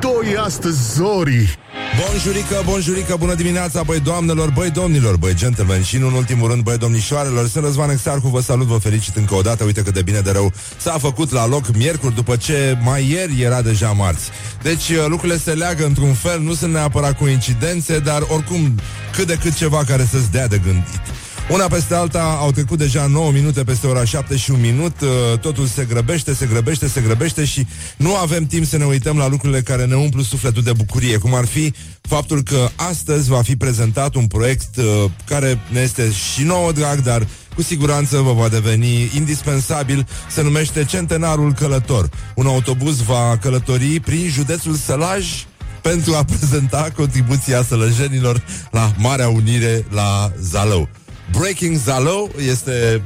doi astăzi zorii. Bonjurică, bonjurică, bună dimineața, băi doamnelor, băi domnilor, băi gentlemen și, în ultimul rând, băi domnișoarelor. Sunt Răzvan Exarcu, vă salut, vă felicit încă o dată. Uite cât de bine de rău s-a făcut la loc miercuri, după ce mai ieri era deja marți. Deci lucrurile se leagă într-un fel, nu sunt neapărat coincidențe, dar oricum cât de cât ceva care să-ți dea de gândit. Una peste alta au trecut deja 9 minute peste ora 7 și un minut. Totul se grăbește, se grăbește și nu avem timp să ne uităm la lucrurile care ne umplu sufletul de bucurie, cum ar fi faptul că astăzi va fi prezentat un proiect care ne este și nouă drag, dar cu siguranță vă va deveni indispensabil. Se numește Centenarul Călător. Un autobuz va călători prin județul Sălaj pentru a prezenta contribuția sălăjenilor la Marea Unire la Zalău. Breaking Zalău este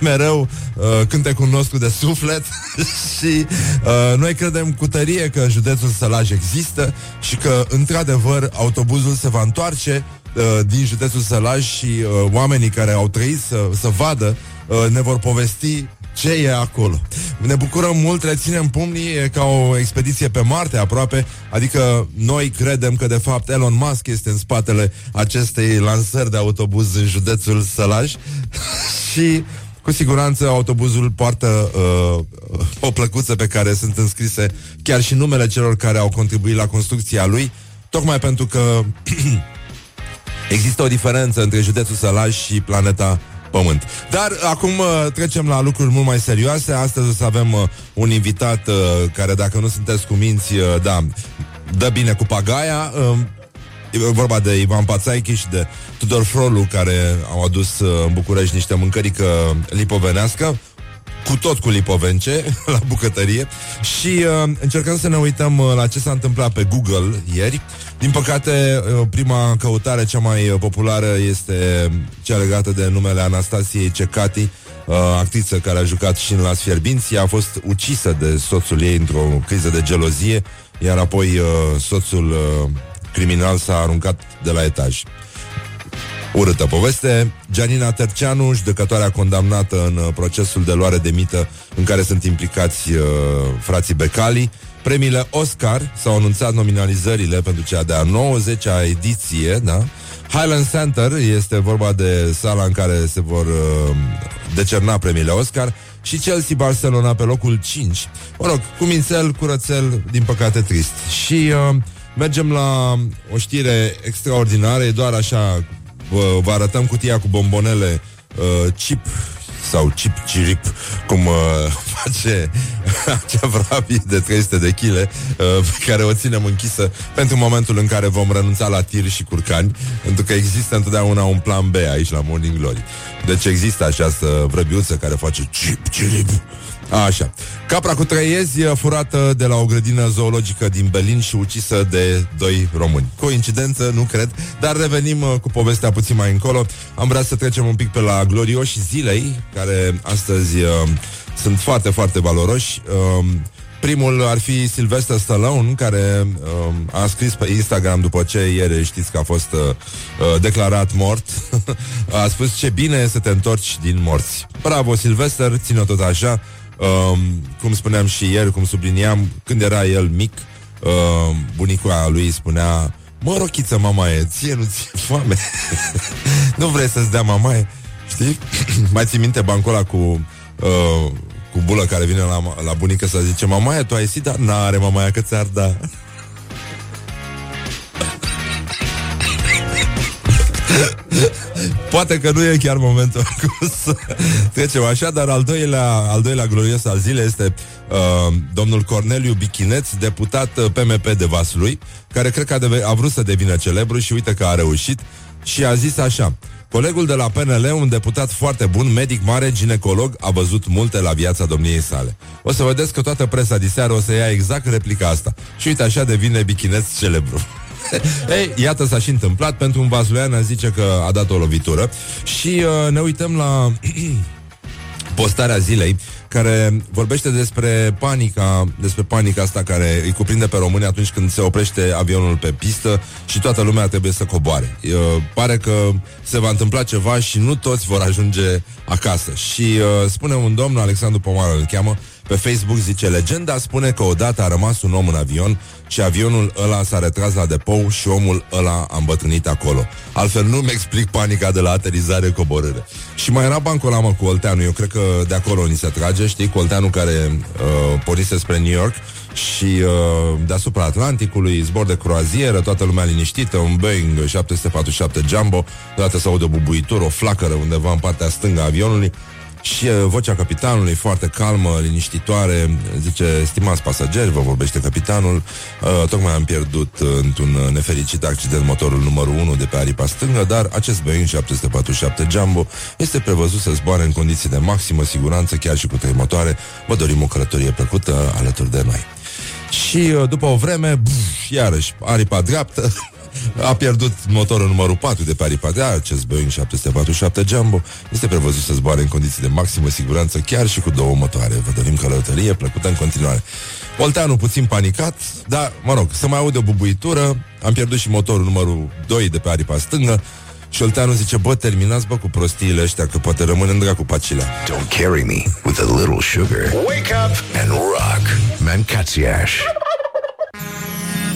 mereu cântecul nostru de suflet și noi credem cu tărie că județul Sălaj există și că, într-adevăr, autobuzul se va întoarce din județul Sălaj și oamenii care au trăit să vadă ne vor povesti ce e acolo. Ne bucurăm mult, reținem pumnii, e ca o expediție pe Marte aproape, adică noi credem că de fapt Elon Musk este în spatele acestei lansări de autobuz în județul Sălaj și cu siguranță autobuzul poartă o plăcuță pe care sunt înscrise chiar și numele celor care au contribuit la construcția lui, tocmai pentru că există o diferență între județul Sălaj și planeta Pământ. Dar acum trecem la lucruri mult mai serioase. Astăzi o să avem un invitat care, dacă nu sunteți cu minți, da, dă bine cu pagaia. E vorba de Ivan Patzaichin și de Tudor Frolu, care au adus în București niște mâncărică lipovenească, cu tot cu lipovence, la bucătărie. Și încercăm să ne uităm la ce s-a întâmplat pe Google ieri. Din păcate, prima căutare, cea mai populară, este cea legată de numele Anastasiei Cecati, actriță care a jucat și în Las Fierbinți. Ea a fost ucisă de soțul ei într-o criză de gelozie, iar apoi soțul criminal s-a aruncat de la etaj. Urâtă poveste. Gianina Terceanu, judecătoarea condamnată în procesul de luare de mită în care sunt implicați frații Becali. Premiile Oscar, s-au anunțat nominalizările pentru cea de-a 90-a ediție, da? Highland Center, este vorba de sala în care se vor decerna premiile Oscar. Și Chelsea Barcelona pe locul 5. Mă rog, cu mințel, curățel, din păcate trist. Și mergem la o știre extraordinară. E doar așa, vă arătăm cutia cu bombonele chip sau chip-cirip, cum face acea vrabie de 300 de kg pe care o ținem închisă pentru momentul în care vom renunța la tir și curcani, pentru că există întotdeauna un plan B aici la Morning Glory. Deci există această vrăbiuță care face chip-cirip. Așa. Capra cu trei iezi furată de la o grădină zoologică din Berlin și ucisă de doi români. Coincidență? Nu cred. Dar revenim cu povestea puțin mai încolo. Am vrea să trecem un pic pe la glorioși zilei, care astăzi sunt foarte, foarte valoroși. Primul ar fi Sylvester Stallone, care a scris pe Instagram după ce ieri, știți că a fost declarat mort, a spus: ce bine să te întorci din morți. Bravo, Sylvester, ține-o tot așa. Cum spuneam și ieri, cum subliniam, când era el mic, bunica lui spunea: mă, rochiță, mamaie, ție nu ți-e foame? Nu vrei să-ți dea mamaie? Știi? Mai ții minte bancola cu bulă care vine la bunică să zice: mamaie, tu ai sida? N-are mamaia că ți-ar da. Poate că nu e chiar momentul acum să trecem așa, dar al doilea glorios al zilei este domnul Corneliu Bichineț, deputat PMP de Vaslui, care cred că a vrut să devină celebru și uite că a reușit și a zis așa: colegul de la PNL, un deputat foarte bun, medic mare, ginecolog, a văzut multe la viața domniei sale. O să vedeți că toată presa diseară o să ia exact replica asta. Și uite așa devine Bichineț celebru. Ei, iată, s-a și întâmplat. Pentru un vasluian, zice că a dat o lovitură. Și ne uităm la postarea zilei, care vorbește despre panica asta care îi cuprinde pe români atunci când se oprește avionul pe pistă și toată lumea trebuie să coboare. Pare că se va întâmpla ceva și nu toți vor ajunge acasă. Și spune un domn, Alexandru Pomară îl cheamă, pe Facebook, zice: legenda spune că odată a rămas un om în avion și avionul ăla s-a retras la depou și omul ăla a îmbătrânit acolo. Altfel nu-mi explic panica de la aterizare-coborâre. Și mai era bancolamă cu Olteanu, eu cred că de acolo ni se trage, știi? Cu Olteanu care pornise spre New York și deasupra Atlanticului, zbor de croazieră, toată lumea liniștită, un Boeing 747 Jumbo, deodată se aude o bubuitură, o flacără undeva în partea stângă a avionului. Și vocea capitanului, foarte calmă, liniștitoare, zice: stimați pasageri, vă vorbește capitanul, tocmai am pierdut într-un nefericit accident motorul numărul 1 de pe aripa stângă, dar acest Boeing 747 Jumbo este prevăzut să zboare în condiții de maximă siguranță, chiar și cu 3 motoare. Vă dorim o călătorie plăcută alături de noi. Și după o vreme, iarăși, aripa dreaptă a pierdut motorul numărul 4 de pe aripa de acest Boeing 747 Jumbo. Este prevăzut să zboare în condiții de maximă siguranță, chiar și cu 2 motoare. Vă dorim călătorie plăcută în continuare. Olteanu puțin panicat, dar, mă rog, se mai aude o bubuitură. Am pierdut și motorul numărul 2 de pe aripa stângă. Și Olteanu zice: bă, terminați, bă, cu prostiile ăștia, că poate rămân în dracu pe acelea. Don't carry me with a little sugar. Wake up and rock, Mancațiaș.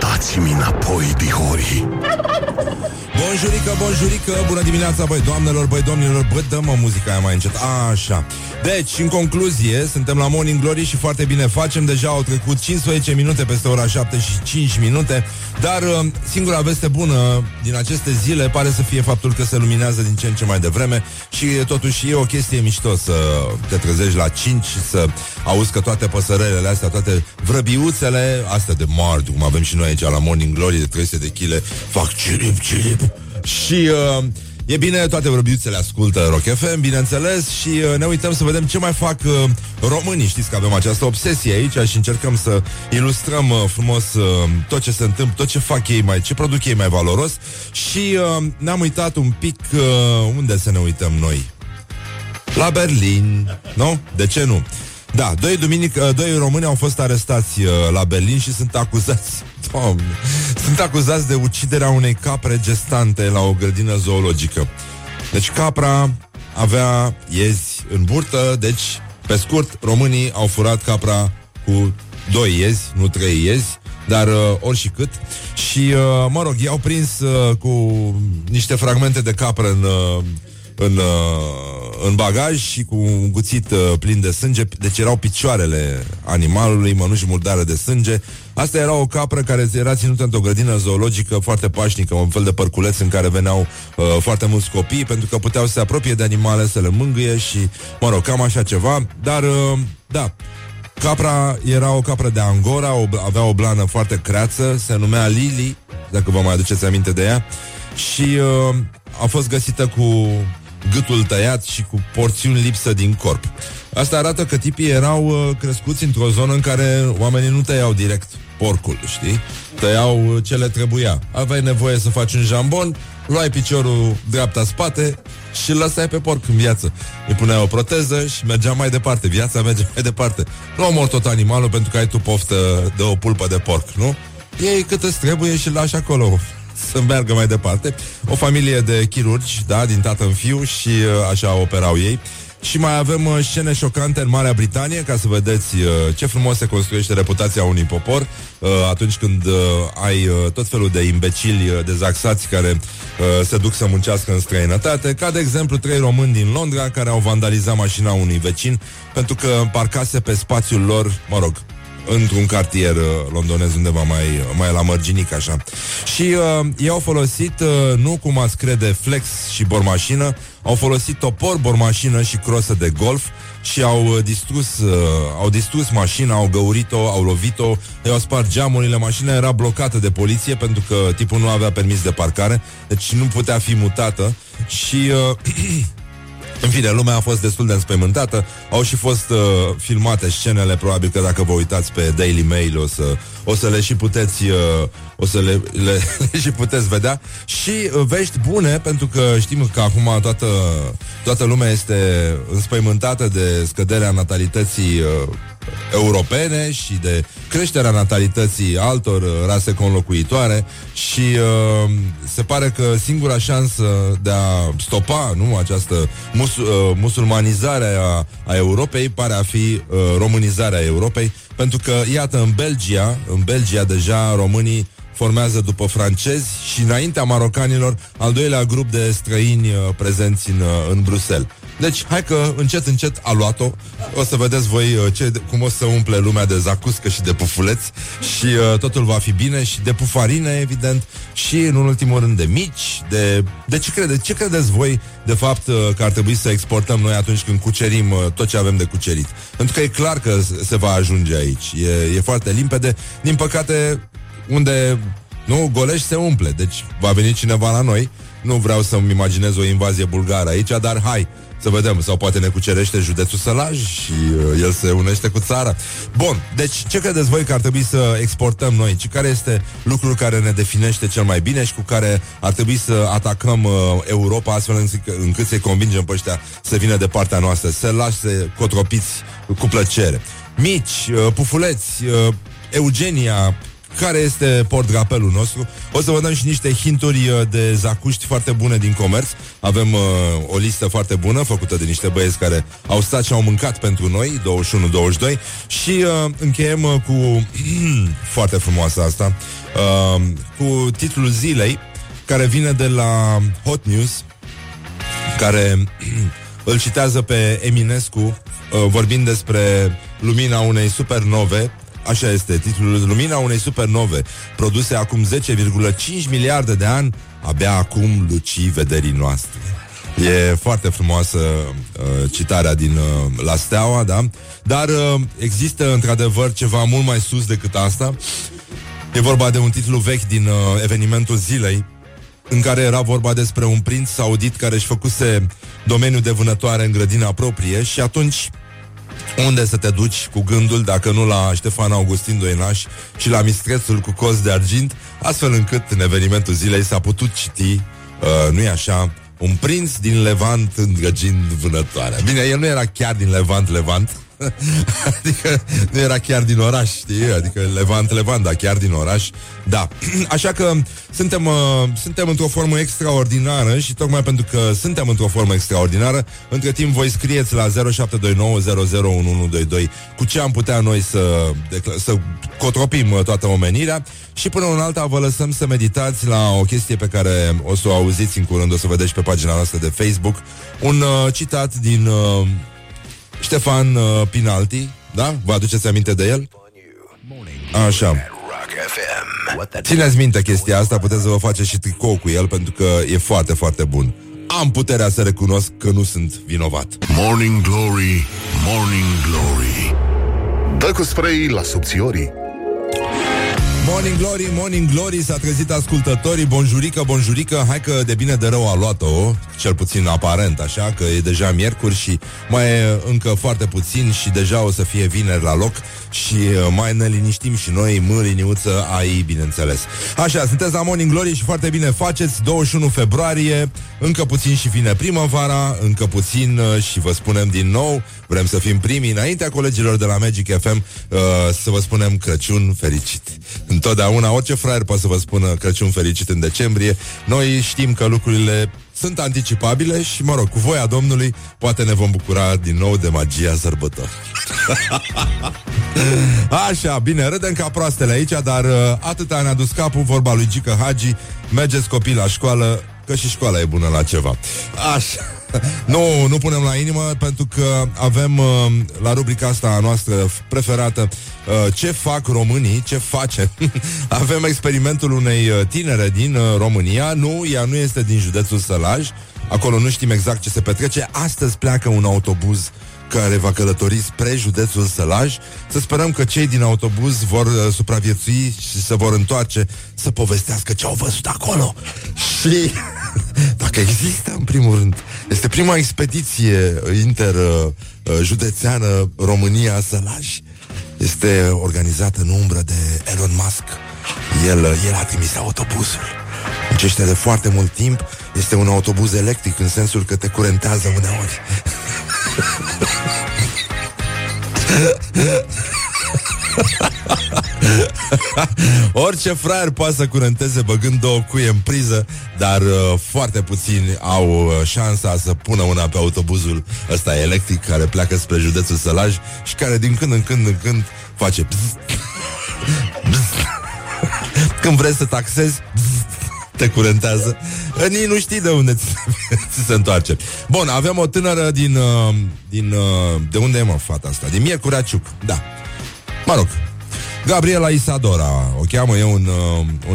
dați-mi înapoi, dihori. Bonjurică, bonjurică, bună dimineața, băi doamnelor, băi domnilor. Bă, dă-mă muzica aia mai încet, așa. Deci, în concluzie, suntem la Morning Glory și foarte bine facem. Deja au trecut 15 minute peste ora 7 și 5 minute. Dar singura veste bună din aceste zile pare să fie faptul că se luminează din ce în ce mai devreme. Și totuși e o chestie mișto să te trezești la 5 și să auzi că toate păsărelele astea, toate vrăbiuțele astea de mari, cum avem și noi aici la Morning Glory de 300 de chile, fac cirip, cirip. Și e bine, toate vorbiuțele ascultă Rock FM, bineînțeles. Și ne uităm să vedem ce mai fac românii. Știți că avem această obsesie aici și încercăm să ilustrăm frumos tot ce se întâmplă, tot ce fac ei mai, ce produc ei mai valoros. Și ne-am uitat un pic unde să ne uităm noi. La Berlin, nu? De ce nu? Da, doi români au fost arestați la Berlin și sunt acuzați, Doamne, sunt acuzați de uciderea unei capre gestante la o grădină zoologică. Deci capra avea iezi în burtă, deci, pe scurt, românii au furat capra cu 2 iezi, nu 3 iezi, dar oricât. Și, mă rog, i-au prins cu niște fragmente de capră în bagaj și cu un cuțit plin de sânge. Deci erau picioarele animalului, mănuși murdare de sânge. Asta era o capră care era ținută într-o grădină zoologică foarte pașnică, un fel de părculeț în care veneau foarte mulți copii, pentru că puteau să se apropie de animale, să le mângâie și, mă rog, cam așa ceva. Dar, da, capra era o capră de Angora, avea o blană foarte creață, se numea Lili, dacă vă mai aduceți aminte de ea. Și a fost găsită cu gâtul tăiat și cu porțiuni lipsă din corp. Asta arată că tipii erau crescuți într-o zonă în care oamenii nu tăiau direct porcul, știi? Tăiau ce le trebuia. Aveai nevoie să faci un jambon, luai piciorul dreapta-spate și îl lăsai pe porc în viață. Îi puneai o proteză și mergea mai departe. Viața mergea mai departe. Nu omori tot animalul pentru că ai tu poftă de o pulpă de porc, nu? Ei cât îți trebuie și îl lași acolo să meargă mai departe. O familie de chirurgi, da, din tată în fiu. Și așa operau ei. Și mai avem scene șocante în Marea Britanie, ca să vedeți ce frumos se construiește reputația unui popor atunci când ai tot felul de imbecili dezaxați care se duc să muncească în străinătate. Ca de exemplu 3 români din Londra care au vandalizat mașina unui vecin pentru că parcase pe spațiul lor, mă rog, într-un cartier londonez undeva mai la mărginic, așa. Și i-au folosit, nu cum ați crede, flex și bormașină. Au folosit topor, bormașină și crosă de golf. Și au distrus mașina, au găurit-o, au lovit-o, i-au spart geamurile. Mașina era blocată de poliție pentru că tipul nu avea permis de parcare, deci nu putea fi mutată. Și... în fine, lumea a fost destul de înspăimântată. Au și fost filmate scenele. Probabil că dacă vă uitați pe Daily Mail o să o să le și puteți și puteți vedea. Și vești bune, pentru că știm că acum toată lumea este înspăimântată de scăderea natalității europene și de creșterea natalității altor rase conlocuitoare și se pare că singura șansă de a stopa, nu, această musulmanizare a Europei pare a fi românizarea Europei, pentru că iată în Belgia deja românii formează după francezi și înaintea marocanilor al doilea grup de străini prezenți în Bruxelles. Deci, hai că încet, încet a luat-o. O să vedeți voi cum o să umple lumea de zacuscă și de pufuleți și totul va fi bine și de pufarine, evident, și, în ultimul rând, de mici, de ce credeți voi, de fapt, că ar trebui să exportăm noi atunci când cucerim tot ce avem de cucerit? Pentru că e clar că se va ajunge aici. E foarte limpede. Din păcate, unde nu golești se umple. Deci va veni cineva la noi. Nu vreau să-mi imaginez o invazie bulgară aici, dar hai să vedem. Sau poate ne cucerește județul Sălaj și el se unește cu țara. Bun, deci ce credeți voi că ar trebui să exportăm noi? Care este lucrul care ne definește cel mai bine și cu care ar trebui să atacăm Europa, astfel încât să-i convingem pe ăștia să vină de partea noastră, să lase cotropiți cu plăcere? Mici, pufuleți, Eugenia, care este portdrapelul nostru. O să vă dăm și niște hinturi de zacuști foarte bune din comerț. Avem o listă foarte bună făcută de niște băieți care au stat și au mâncat pentru noi, 21-22. Și încheiem cu foarte frumoasă asta, cu titlul zilei, care vine de la Hot News, care îl citează pe Eminescu, vorbind despre lumina unei supernove. Așa este titlul: lumina unei supernove produse acum 10,5 miliarde de ani, abia acum lucii vederii noastre. E foarte frumoasă citarea din La Steaua, da? Dar există într-adevăr ceva mult mai sus decât asta. E vorba de un titlu vechi din evenimentul zilei, în care era vorba despre un prinț saudit care își făcuse domeniul de vânătoare în grădina proprie. Și atunci, unde să te duci cu gândul, dacă nu la Ștefan Augustin Doinaș și la Mistrețul cu coz de argint, astfel încât în evenimentul zilei s-a putut citi, nu-i așa, un prinț din Levant îndrăgind vânătoarea. Bine, el nu era chiar din Levant, adică nu era chiar din oraș, știi? Adică Levant, dar chiar din oraș. Da, așa că suntem într-o formă extraordinară. Și tocmai pentru că suntem într-o formă extraordinară, între timp voi scrieți la 0729001122 cu ce am putea noi să cotropim toată omenirea. Și până în alta vă lăsăm să meditați la o chestie pe care o să o auziți în curând, o să o vedeți pe pagina noastră de Facebook. Un citat din Ștefan Pinalti, da? Vă aduceți aminte de el? Așa. Țineți minte chestia asta, puteți să vă faceți și tricou cu el, pentru că e foarte, foarte bun. Am puterea să recunosc că nu sunt vinovat. Morning Glory, Morning Glory, dă cu spray la subțiorii. Morning Glory, Morning Glory, s-a trezit ascultătorii, bonjurică, bonjurică, hai că de bine de rău a luat-o, cel puțin aparent, așa, că e deja miercuri și mai e încă foarte puțin și deja o să fie vineri la loc și mai ne liniștim și noi, mâliniuță ai, bineînțeles. Așa, sunteți la Morning Glory și foarte bine faceți, 21 februarie, încă puțin și vine primăvara, încă puțin și vă spunem din nou, vrem să fim primii înaintea colegilor de la Magic FM, să vă spunem Crăciun fericit. Întotdeauna, orice fraier poate să vă spună Crăciun fericit în decembrie. Noi știm că lucrurile sunt anticipabile și, mă rog, cu voia Domnului, poate ne vom bucura din nou de magia sărbătorii. Așa, bine, râdem ca proastele aici, dar atâta ne-a dus capul, vorba lui Gică Hagi, mergeți copii la școală, că și școala e bună la ceva. Așa. Nu punem la inimă, pentru că avem la rubrica asta a noastră preferată, ce fac românii, ce face. Avem experimentul unei tinere din România. Nu, ea nu este din județul Sălaj. Acolo nu știm exact ce se petrece. Astăzi pleacă un autobuz care va călători spre județul Sălaj. Să sperăm că cei din autobuz vor supraviețui și se vor întoarce să povestească ce au văzut acolo. Și dacă există, în primul rând, este prima expediție interjudețeană România-Sălaj. este organizat în umbră de Elon Musk. El a trimis autobuzul. Muncește de foarte mult timp. Este un autobuz electric, în sensul că te curentează uneori. Orice fraier poate să curenteze băgând două cuie în priză, dar foarte puțini au șansa să pună una pe autobuzul ăsta electric care pleacă spre județul Sălaj și care din când în când face bzz, bzz. Când vrei să taxezi, bzz, te curentează. Nici nu știi de unde ți se întoarce. Bun, avem o tânără din de unde e, mă, fata asta? Din Miercurea Ciuc, da. Mă rog, Gabriela Isadora o cheamă, e un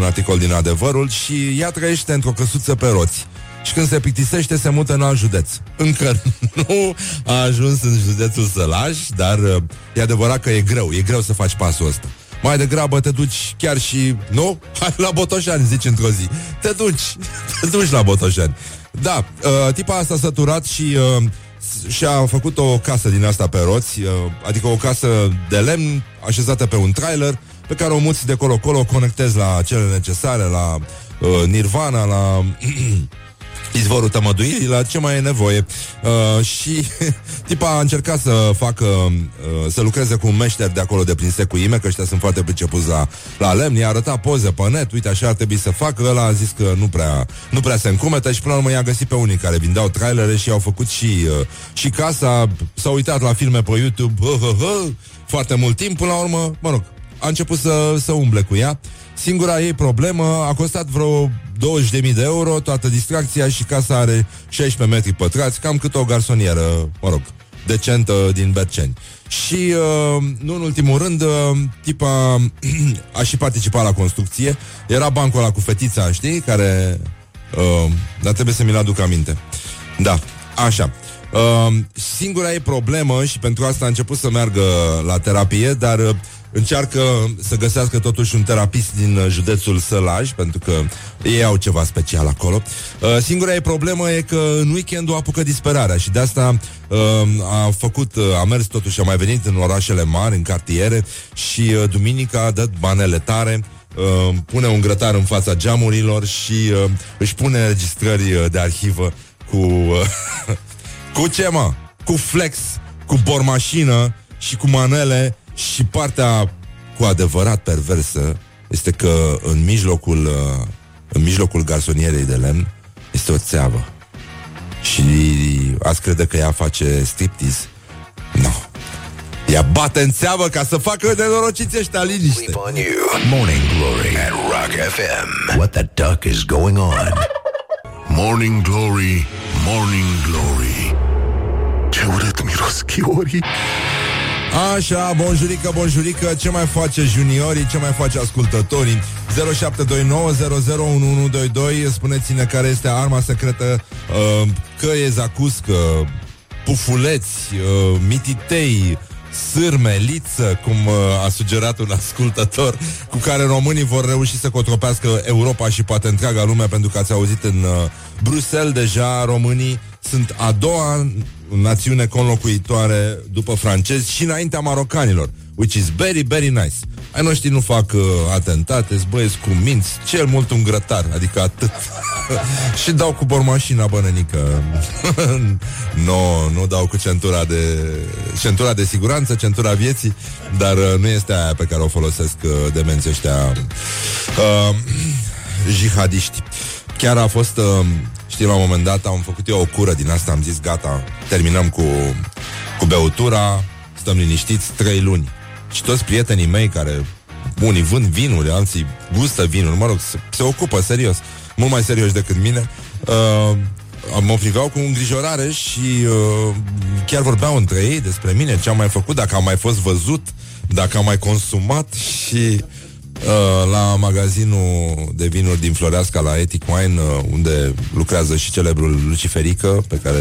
articol din Adevărul. Și ea trăiește într-o căsuță pe roți și când se plictisește se mută în alt județ. Încă nu a ajuns în județul Sălaj, dar e adevărat că e greu să faci pasul ăsta. Mai degrabă te duci chiar și... Nu? Hai la Botoșani, zici într-o zi. Te duci la Botoșani. Da, tipa asta s-a săturat și a făcut o casă din asta pe roți, adică o casă de lemn așezată pe un trailer pe care o muți de colo-colo, o conectezi la cele necesare, la Nirvana, la... izvorul tămăduirii, la ce mai e nevoie. Și tipa a încercat să facă, să lucreze cu un meșter de acolo de prin secuime, că ăștia sunt foarte pricepuți la lemn. I-a arătat poze pe net, uite așa ar trebui să facă. Ăla a zis că nu prea se încumetă și până la urmă i-a găsit pe unii care vindeau trailere și au făcut și casa. S-a uitat la filme pe YouTube foarte mult timp. Până la urmă, mă rog, a început să umble cu ea. Singura ei problemă a costat vreo 20.000 de euro, toată distracția, și casa are 16 metri pătrați, cam cât o garsonieră, mă rog, decentă din Berceni. Și, nu în ultimul rând, tipa a și participat la construcție. Era bancul ăla cu fetița, știi, care... dar trebuie să mi-l aduc aminte. Da, așa. Singura ei problemă, și pentru asta a început să meargă la terapie, dar... încearcă să găsească totuși un terapist din județul Sălaj, pentru că ei au ceva special acolo. Singura ei problemă e că în weekend o apucă disperarea și de asta a mers totuși, a mai venit în orașele mari, în cartiere, și duminica dă banele tare, pune un grătar în fața geamurilor și își pune înregistrări de arhivă cu ce, mă? Cu flex, cu bormașină și cu manele. Și partea cu adevărat perversă este că în mijlocul garsonierei de lemn este o țeavă. Și ați crede că ea face striptease? Nu. No. Ea bate în țeavă ca să facă nenorociți ăștia liniște. Morning Glory at Rock FM. What the duck is going on? Morning Glory, Morning Glory. Ce urât miros chiorii. Așa, bonjurică, bonjurică, ce mai face juniorii, ce mai face ascultătorii? 0729001122, spuneți-ne care este arma secretă, că e zacuscă, pufuleți, mititei, sârme, liță, cum a sugerat un ascultător, cu care românii vor reuși să cotropească Europa și poate întreaga lume, pentru că ați auzit în Bruxelles deja, românii sunt a doua națiune conlocuitoare după francezi și înaintea marocanilor, which is very, very nice. Ai noștri nu fac atentate, zbăiesc cu minți, cel mult un grătar, adică atât. Și dau cu bormașina, bănenică. Nu dau cu centura de siguranță, centura vieții, dar nu este aia pe care o folosesc demenții ăștia jihadiști. Chiar a fost... știi, la un moment dat am făcut eu o cură din asta, am zis, gata, terminăm cu beutura, stăm liniștiți 3 luni. Și toți prietenii mei care, unii vând vinuri, alții gustă vinuri, mă rog, se ocupă serios, mult mai serios decât mine, mă priveau cu îngrijorare și chiar vorbeau între ei despre mine, ce am mai făcut, dacă am mai fost văzut, dacă am mai consumat. Și... la magazinul de vinuri din Floreasca, la Ethic Wine, unde lucrează și celebrul Luciferică, pe care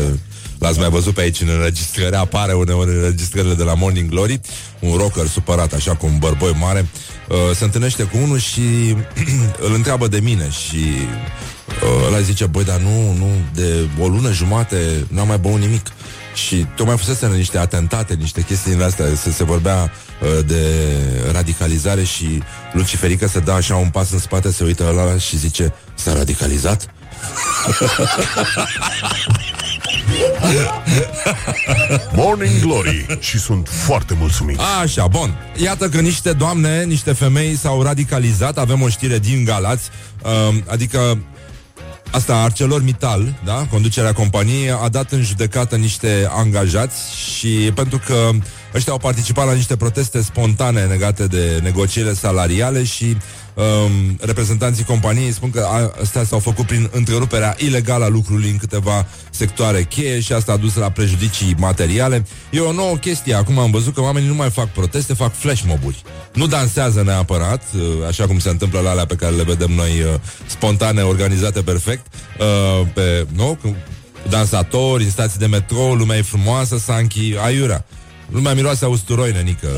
l-ați mai văzut pe aici în înregistrări, apare uneori în înregistrările de la Morning Glory, un rocker supărat, așa, cu un bărboi mare, se întâlnește cu unul și îl întreabă de mine și ăla zice, băi, dar nu, de o lună jumate n-am mai băut nimic. Și tocmai fuseseră niște atentate, niște chestii din astea, se vorbea de radicalizare și Luciferică se dă așa un pas în spate, se uită ăla și zice: s-a radicalizat? Morning Glory. Și sunt foarte mulțumit. Așa, bun. Iată că niște doamne, niște femei s-au radicalizat. Avem o știre din Galați. Adică asta, ArcelorMittal, da? Conducerea companiei a dat în judecată niște angajați și pentru că ăștia au participat la niște proteste spontane legate de negocierile salariale și reprezentanții companiei spun că astea s-au făcut prin întreruperea ilegală a lucrului în câteva sectoare cheie și asta a dus la prejudicii materiale. E o nouă chestie. Acum am văzut că oamenii nu mai fac proteste, fac flashmoburi. Nu dansează neapărat, așa cum se întâmplă la alea pe care le vedem noi, spontane, organizate perfect, pe, nu? Dansatori, în stații de metrou, lumea e frumoasă, Sanchi, aiurea. Lumea miroase a usturoi, nenică.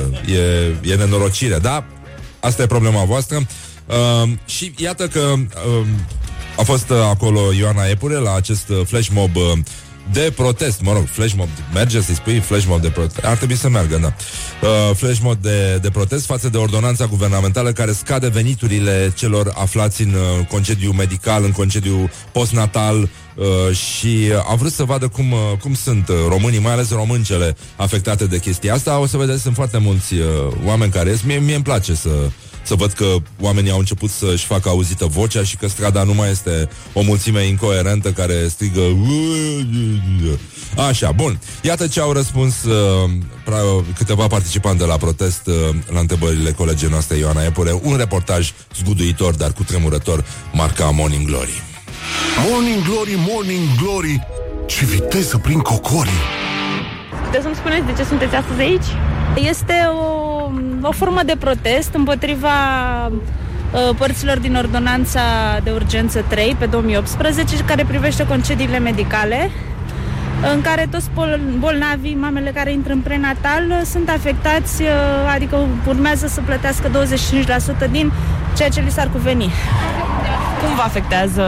E nenorocire, da? Asta e problema voastră. Și iată că a fost acolo Ioana Epure la acest flashmob de protest. Mă rog, flashmob, merge să-i spui flashmob de protest? Ar trebui să meargă, da. Flashmob de protest față de ordonanța guvernamentală care scade veniturile celor aflați în concediu medical, în concediu postnatal. Și a vrut să vadă cum sunt românii, mai ales româncele, afectate de chestia asta. O să vedeți, sunt foarte mulți oameni care ies. Mie îmi place să văd că oamenii au început să-și facă auzită vocea și că strada nu mai este o mulțime incoerentă care strigă. Așa, bun. Iată ce au răspuns câteva participanți la protest la întrebările colegii noastre Ioana Epure. Un reportaj zguduitor, dar cu tremurător, marca Morning Glory. Morning Glory, Morning Glory, ce viteză prin cocori. Puteți să-mi spuneți de ce sunteți astăzi aici? Este o formă de protest împotriva părților din ordonanța de urgență 3 pe 2018 care privește concediile medicale, în care toți bolnavii, mamele care intră în prenatal, sunt afectați, adică urmează să plătească 25% din ceea ce li s-ar cuveni. Cum vă afectează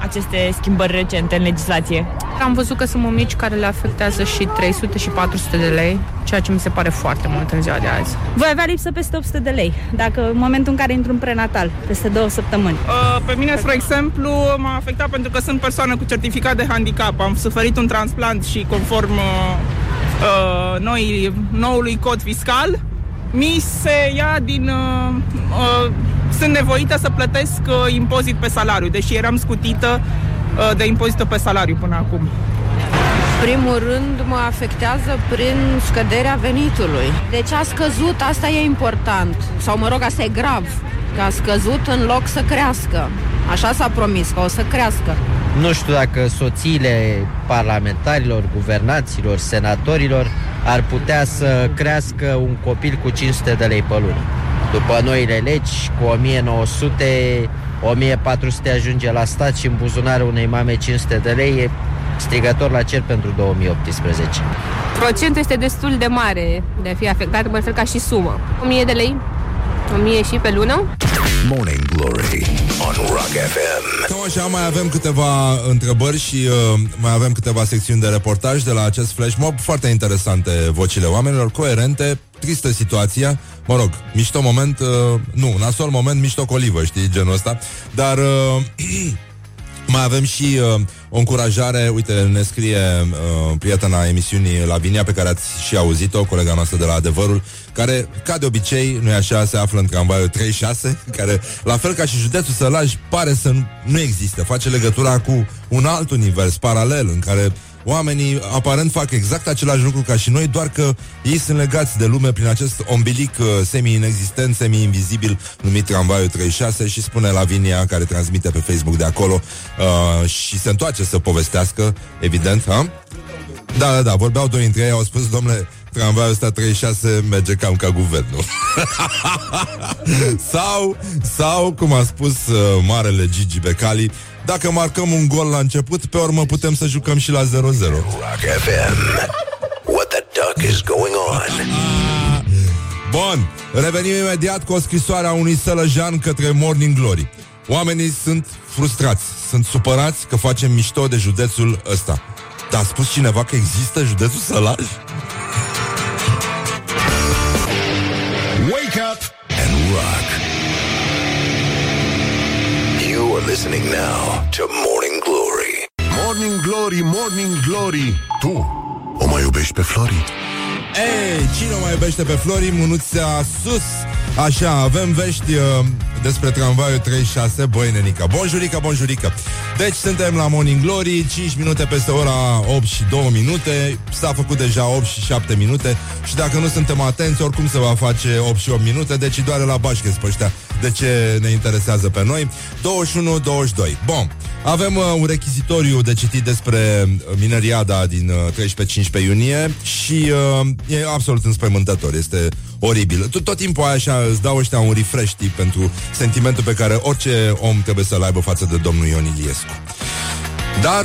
aceste schimbări recente în legislație? Am văzut că sunt mămici care le afectează și 300 și 400 de lei, ceea ce mi se pare foarte mult în ziua de azi. Voi avea lipsă peste 800 de lei, dacă în momentul în care intru în prenatal, peste 2 săptămâni. Pe mine, spre exemplu, m-a afectat pentru că sunt persoană cu certificat de handicap. Am suferit un transplant și conform noului cod fiscal, mi se ia din... sunt nevoită să plătesc impozit pe salariu, deși eram scutită de impozitul pe salariu până acum. În primul rând mă afectează prin scăderea venitului. Deci a scăzut, asta e important, sau mă rog, asta e grav, că a scăzut în loc să crească. Așa s-a promis, că o să crească. Nu știu dacă soțiile parlamentarilor, guvernaților, senatorilor ar putea să crească un copil cu 500 de lei pe lună. După noile legi, cu 1.400 ajunge la stat și în buzunarul unei mame 500 de lei e strigător la cer pentru 2018. Procentul este destul de mare de a fi afectat, mă refer ca și sumă. 1.000 de lei, 1.000 și pe lună. Morning Glory on Rock FM. Sau așa, mai avem câteva întrebări și mai avem câteva secțiuni de reportaj de la acest flashmob. Foarte interesante vocile oamenilor, coerente, tristă situația. Mă rog, mișto moment, nu, nasol moment, mișto colivă, știi, genul ăsta. Dar mai avem și o încurajare. Uite, ne scrie prietena emisiunii Lavinia, pe care ați și auzit-o, colega noastră de la Adevărul, care, ca de obicei, nu-i așa, se află în tramvaiul 36, care, la fel ca și județul Sălaj, pare să nu există. Face legătura cu un alt univers paralel în care oamenii aparent fac exact același lucru ca și noi, doar că ei sunt legați de lume prin acest ombilic semi-inexistent, semi-invizibil numit tramvaiul 36. Și spune Lavinia, care transmite pe Facebook de acolo, și se întoarce să povestească, evident, ha? Da, vorbeau doi între ei, au spus: domnule, tramvaiul ăsta 36 merge cam ca guvernul. sau, cum a spus marele Gigi Becali, dacă marcăm un gol la început, pe urmă putem să jucăm și la 0-0. Rock FM. What the duck is going on? Bun, revenim imediat cu o scrisoare a unui sălăjean către Morning Glory. Oamenii sunt frustrați, sunt supărați că facem mișto de județul ăsta. Dar a spus cineva că există județul Sălaj? Wake up and rock. You are listening now to Morning Glory. Morning Glory, Morning Glory. Tu o mai iubești pe Flori? Ei, cine o mai iubește pe Flori? Mânuța sus. Așa, avem vești despre tramvaiul 36, băi nenică. Bonjurică, bonjurică. Deci suntem la Morning Glory, 5 minute peste ora 8 și 2 minute. S-a făcut deja 8 și 7 minute. Și dacă nu suntem atenți, oricum se va face 8 și 8 minute. Deci doare la bașche pe ăștia. De ce ne interesează pe noi? 21-22. Bun, avem un rechizitoriu de citit despre mineriada din 13-15 iunie. Și e absolut înspăimântător, este oribil. Tot timpul așa îți dau ăștia un refresh, tip, pentru sentimentul pe care orice om trebuie să-l aibă față de domnul Ion Iliescu. Dar,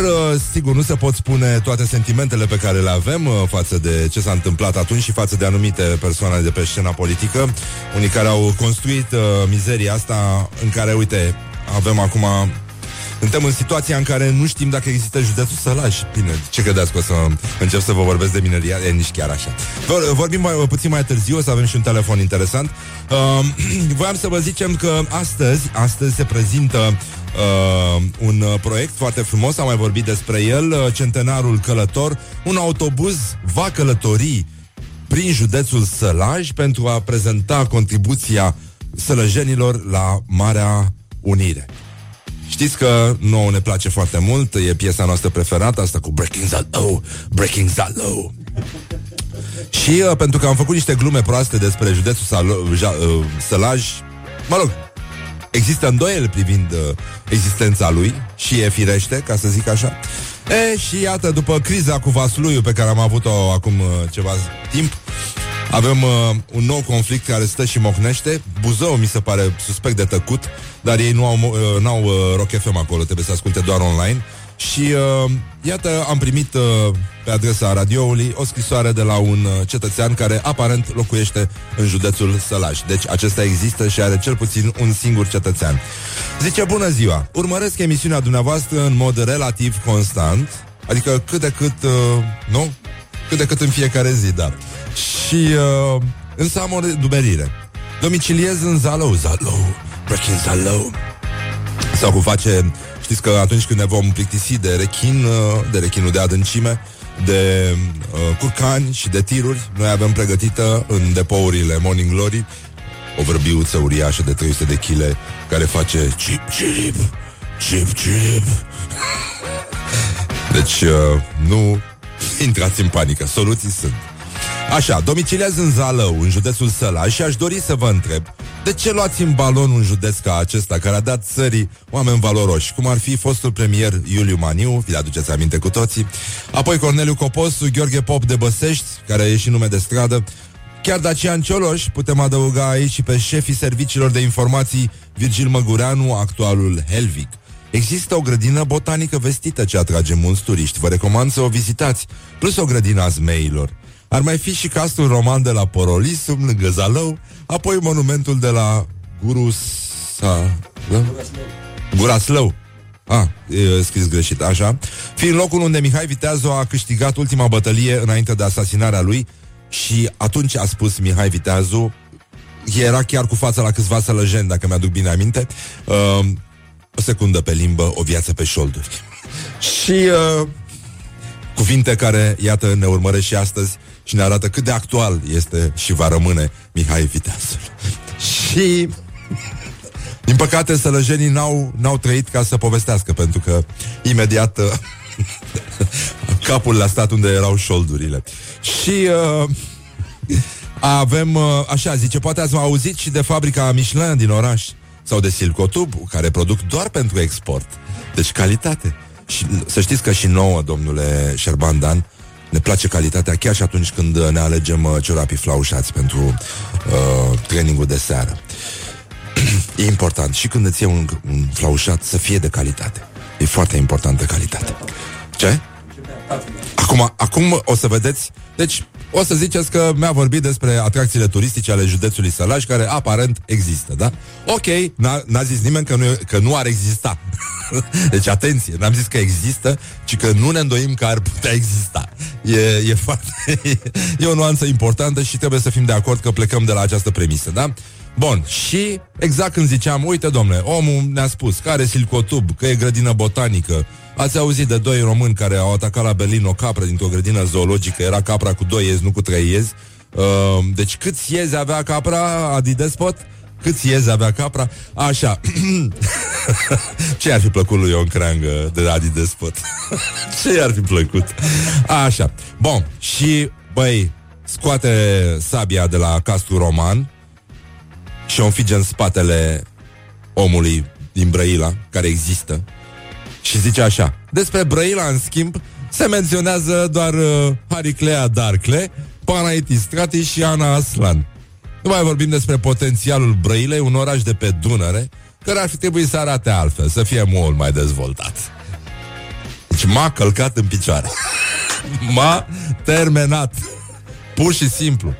sigur, nu se pot spune toate sentimentele pe care le avem față de ce s-a întâmplat atunci și față de anumite persoane de pe scena politică, unii care au construit mizeria asta în care, uite, avem acum... Suntem în situația în care nu știm dacă există județul Sălaj. Bine, ce credeți că o să încep să vă vorbesc de mineria? E nici chiar așa. Vorbim puțin mai târziu, o să avem și un telefon interesant. Voiam să vă zicem că astăzi se prezintă un proiect foarte frumos, am mai vorbit despre el, Centenarul Călător. Un autobuz va călători prin județul Sălaj pentru a prezenta contribuția sălăjenilor la Marea Unire. Știți că nouă ne place foarte mult, e piesa noastră preferată, asta cu Breaking Zalău, Breaking Zalău. Și pentru că am făcut niște glume proaste despre județul Sălaj, mă rog, există îndoieli privind existența lui și e firește, ca să zic așa. E, și iată, după criza cu Vasluiu pe care am avut-o acum ceva timp, avem un nou conflict care stă și mocnește. Buzău mi se pare suspect de tăcut, dar ei nu au Rock FM acolo, trebuie să asculte doar online. Și iată, am primit pe adresa radioului o scrisoare de la un cetățean care aparent locuiește în județul Sălaj. Deci acesta există și are cel puțin un singur cetățean. Zice: bună ziua, urmăresc emisiunea dumneavoastră în mod relativ constant. Adică cât de cât, nu? Cât de cât în fiecare zi, da. Și însă am o dumerire. Domiciliez în Zalău, Breaking Zalău. Sau cum face, știți că atunci când ne vom plictisi de rechin, de rechinul de adâncime, de curcani și de tiruri, noi avem pregătită în depourile Morning Glory o vrăbiuță uriașă de 300 de kg care face cip-cip, cip-cip. Deci nu intrați în panică, soluții sunt. Așa, domiciliez în Zalău, în județul Sălaj, și aș dori să vă întreb: de ce luați în balon un județ ca acesta, care a dat țării oameni valoroși, cum ar fi fostul premier Iuliu Maniu, vi-l aduceți aminte cu toții, apoi Corneliu Coposu, Gheorghe Pop de Băsești, care e și nume de stradă, chiar Dacian Cioloș, putem adăuga aici și pe șefii serviciilor de informații Virgil Măgureanu, actualul Helvig. Există o grădină botanică vestită ce atrage mulți turiști, vă recomand să o vizitați, plus o grădină a zmeilor. Ar mai fi și castul roman de la Porolisum, lângă Zalău, apoi monumentul de la Guraslău. Ah, e scris greșit, așa. Fiind locul unde Mihai Viteazul a câștigat ultima bătălie înainte de asasinarea lui. Și atunci a spus Mihai Viteazul, era chiar cu fața la câțiva sălăjeni, dacă mi-aduc bine aminte, o secundă pe limbă, o viață pe șolduri. Și... cuvinte care, iată, ne urmăresc și astăzi și ne arată cât de actual este și va rămâne Mihai Viteazul. Și, din păcate, sălăjenii n-au trăit ca să povestească, pentru că imediat capul l-a stat unde erau șoldurile. Și avem, așa zice, poate ați auzit și de fabrica Michelin din oraș, sau de Silcotub, care produc doar pentru export. Deci calitate. Și să știți că și nouă, domnule Șerban Dan, ne place calitatea chiar și atunci când ne alegem ciorapii flaușați pentru trainingul de seară. E important și când îți iei un flaușat să fie de calitate. E foarte importantă calitatea. Ce? Acum o să vedeți. Deci o să ziceți că mi-a vorbit despre atracțiile turistice ale județului Sălaj, care aparent există, da? Ok, n-a zis nimeni că nu ar exista. Deci atenție, n-am zis că există, ci că nu ne îndoim că ar putea exista. E foarte, e o nuanță importantă și trebuie să fim de acord că plecăm de la această premisă, da? Bun, și exact când ziceam, uite domnule, omul ne-a spus că are Silcotub, că e grădină botanică. Ați auzit de doi români care au atacat la Berlin o capră dintr-o grădină zoologică. Era capra cu 2 iezi, nu cu 3 iezi. Deci câți iezi avea capra, Adidespot? Câți iezi avea capra? Așa. Ce ar fi plăcut lui Ion Creangă de Adidespot? Ce ar fi plăcut? Așa. Bun, și băi, scoate sabia de la castru roman și o înfige în spatele omului din Brăila, care există, și zice așa: despre Brăila, în schimb, se menționează doar Hariclea Darcle, Panaitis Strati și Ana Aslan. Nu mai vorbim despre potențialul Brăilei, un oraș de pe Dunăre, care ar fi trebuit să arate altfel, să fie mult mai dezvoltat. Deci m-a călcat în picioare. M-a terminat. Pur și simplu.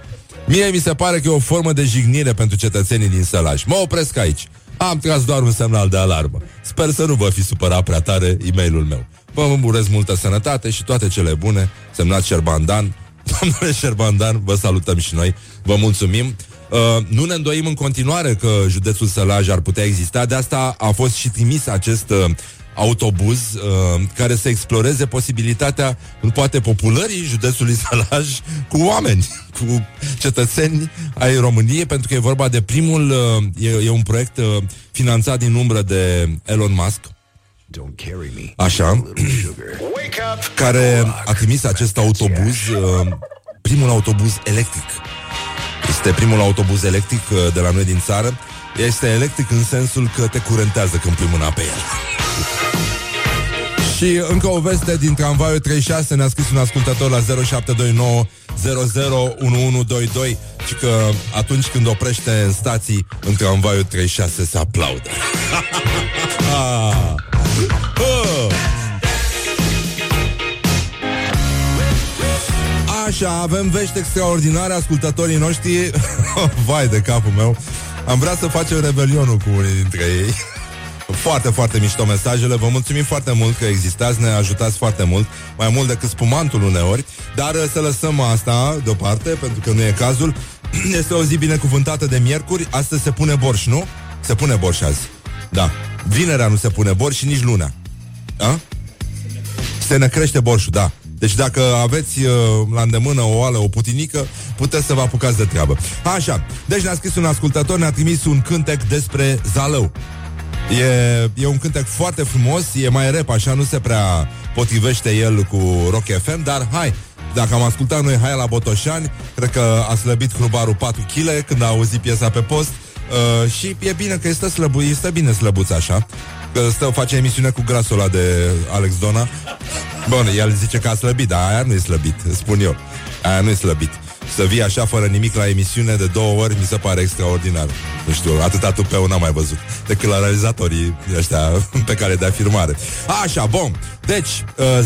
Mie mi se pare că e o formă de jignire pentru cetățenii din Sălaj. Mă opresc aici. Am tras doar un semnal de alarmă. Sper să nu vă fi supărat prea tare e-mailul meu. Vă urez multă sănătate și toate cele bune. Semnat Șerbandan. Domnule Șerbandan, vă salutăm și noi. Vă mulțumim. Nu ne îndoim în continuare că județul Sălaj ar putea exista. De asta a fost și trimis acest autobuz care să exploreze posibilitatea, poate, populării județului Sălaj cu oameni, cu cetățeni ai României, pentru că e vorba de primul, e un proiect finanțat din umbră de Elon Musk, așa, care a trimis acest autobuz, primul autobuz electric. Este primul autobuz electric de la noi din țară. Este electric în sensul că te curentează când pui mâna pe el. Și încă o veste din tramvaiul 36. Ne-a scris un ascultător la 0729 001122, și că atunci când oprește în stații, în tramvaiul 36 se aplaudă. Așa, avem vești extraordinare. Ascultătorii noștri vai de capul meu, am vrea să facem rebelionul cu unii dintre ei. Foarte, foarte mișto mesajele. Vă mulțumim foarte mult că existați, ne ajutați foarte mult, mai mult decât spumantul uneori. Dar să lăsăm asta deoparte, pentru că nu e cazul. Este o zi binecuvântată de miercuri. Astăzi se pune borș, nu? Se pune borș azi. Da. Vinerea nu se pune borș și nici luna. A? Se ne crește borșul, da. Deci dacă aveți la îndemână o oală, o putinică, puteți să vă apucați de treabă. Așa, deci ne-a scris un ascultător, ne-a trimis un cântec despre Zalău. E un cântec foarte frumos, e mai rap, așa, nu se prea potrivește el cu Rock FM, dar hai, dacă am ascultat noi Hai la Botoșani, cred că a slăbit Hrubarul 4 kg când a auzit piesa pe post, și e bine că stă bine slăbuț așa, că face emisiune cu grasul ăla de Alex Dona. Bun, el zice că a slăbit, dar aia nu-i slăbit, spun eu, aia nu-i slăbit. Să vii așa fără nimic la emisiune de 2 ori mi se pare extraordinar. Nu știu, atâta tupeu n-am mai văzut decât la realizatorii ăștia pe care de afirmare. Așa, bun. Deci,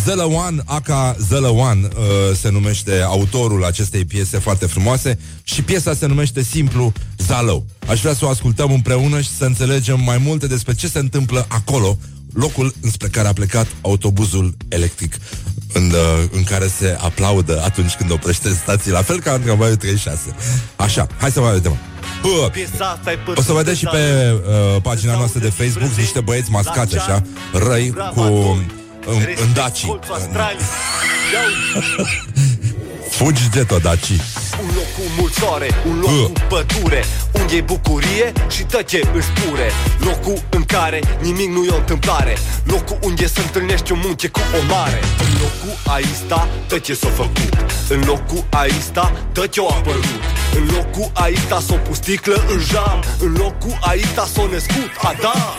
Zălăuan, aka Zălăuan, se numește autorul acestei piese foarte frumoase. Și piesa se numește simplu Zalău. Aș vrea să o ascultăm împreună și să înțelegem mai multe despre ce se întâmplă acolo, locul înspre care a plecat autobuzul electric, în care se aplaudă atunci când oprește stații, la fel ca în tramvaiul 36. Așa, hai să mai vedem. O să vedeți și pe pagina noastră de Facebook niște băieți mascați așa, răi, cu în daci. Fugi de tot daci. Un loc cu mulțoare, un loc cu pădure, unde e bucurie și tăce își pure. Locul în care nimic nu e o întâmplare, locul unde se întâlnește o munte cu o mare. În locul aista, tăce s-o făcut, în locul aista, tăce o apărut, în locul aista s-o pus sticlă în jam, în locul aista s-o născut Adam.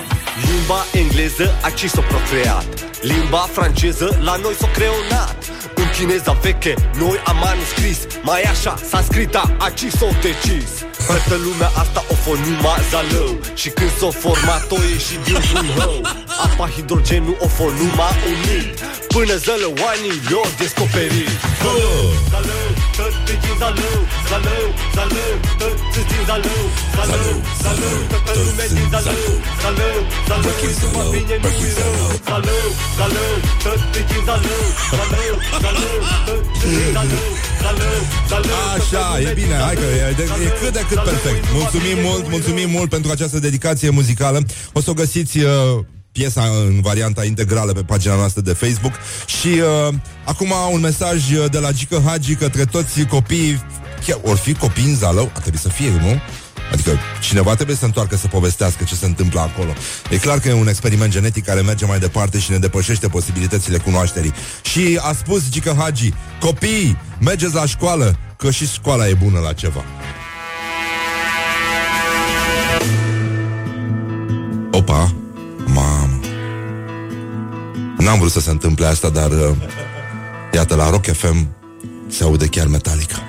Limba engleză aici s-o procreat, limba franceză la noi s-o creonat. În chineza veche noi am manuscris, mai așa s-a scrita, aici s-o decis. Toată lumea asta o fonima Zalău, și când s-o format o ieși dintr-un hău. Apa, hidrogenul, o fonuma unit, până zălăuanii i-o descoperit. Zalău, Zalău, tot-ți din Zalău, Zalău, Zalău, tot-ți din Zalău. Zalău, Zalău, Zalău, toată lumea din Zalău, Zalău, Zalău, numai bine nu-i rău, Zalău, Zalău, toți din Zalău, Zalău, Zalău, toți din Zalău, Zalău, Zalău. Așa, e bine, hai că e cât de cât perfect. Mulțumim mult pentru această dedicație muzicală. O să o găsiți piesa în varianta integrală pe pagina noastră de Facebook. Și acum un mesaj de la Gică Hagi către toți copiii. Chiar or fi copii în Zalău? A trebuit să fie, nu? Adică cineva trebuie să întoarcă să povestească ce se întâmplă acolo. E clar că e un experiment genetic care merge mai departe și ne depășește posibilitățile cunoașterii. Și a spus Gică Hagi: copii, mergeți la școală, că și școala e bună la ceva. Opa, mamă, n-am vrut să se întâmple asta, dar iată, la Rock FM se aude chiar Metallica.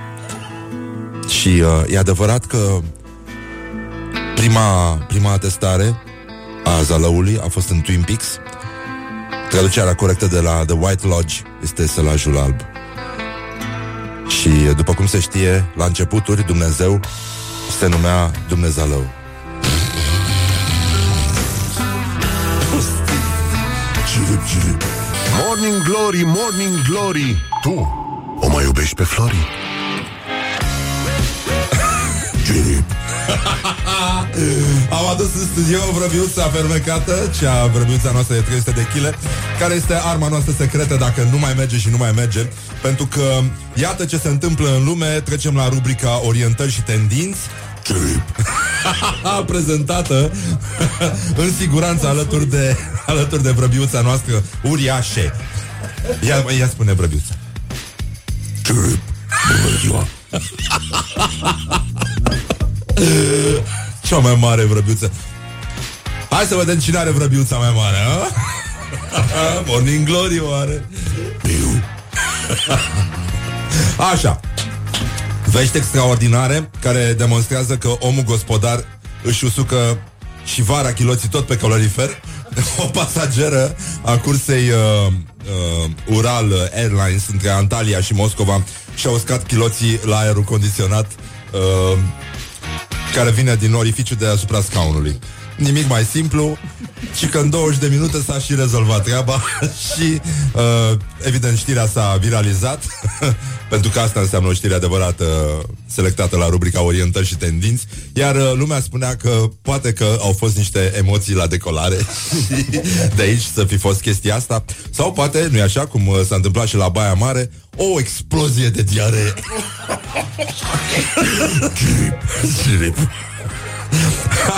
Și e adevărat că prima atestare a Zalăului a fost în Twin Peaks. Traducerea corectă de la The White Lodge este Sălajul Alb. Și după cum se știe, la începuturi Dumnezeu se numea Dumnezalău. Morning Glory, Morning Glory, tu o mai iubești pe Flori? Am adus în studio o vrăbiuță fermecată, cea vrăbiuța noastră de 300 de kg, care este arma noastră secretă dacă nu mai merge și nu mai merge. Pentru că iată ce se întâmplă în lume. Trecem la rubrica orientări și tendinți prezentată în siguranță alături de vrăbiuța noastră uriașe. Ia spune vrăbiuța. Bună ziua. Cea mai mare vrăbiuță. Hai să vedem cine are vrăbiuța mai mare, a? Morning Glory o are. Așa. Vești extraordinare care demonstrează că omul gospodar își usucă și vara chiloții tot pe calorifer. O pasageră a cursei Ural Airlines între Antalya și Moscova și-a uscat chiloții la aerul condiționat care vine din orificiu de asupra scaunului. Nimic mai simplu, ci că în 20 de minute s-a și rezolvat treaba. Și evident știrea s-a viralizat. Pentru că asta înseamnă o știre adevărată, selectată la rubrica orientări și tendinți. Iar lumea spunea că poate că au fost niște emoții la decolare și de aici să fi fost chestia asta. Sau poate, nu-i așa, cum s-a întâmplat și la Baia Mare, o explozie de diaree.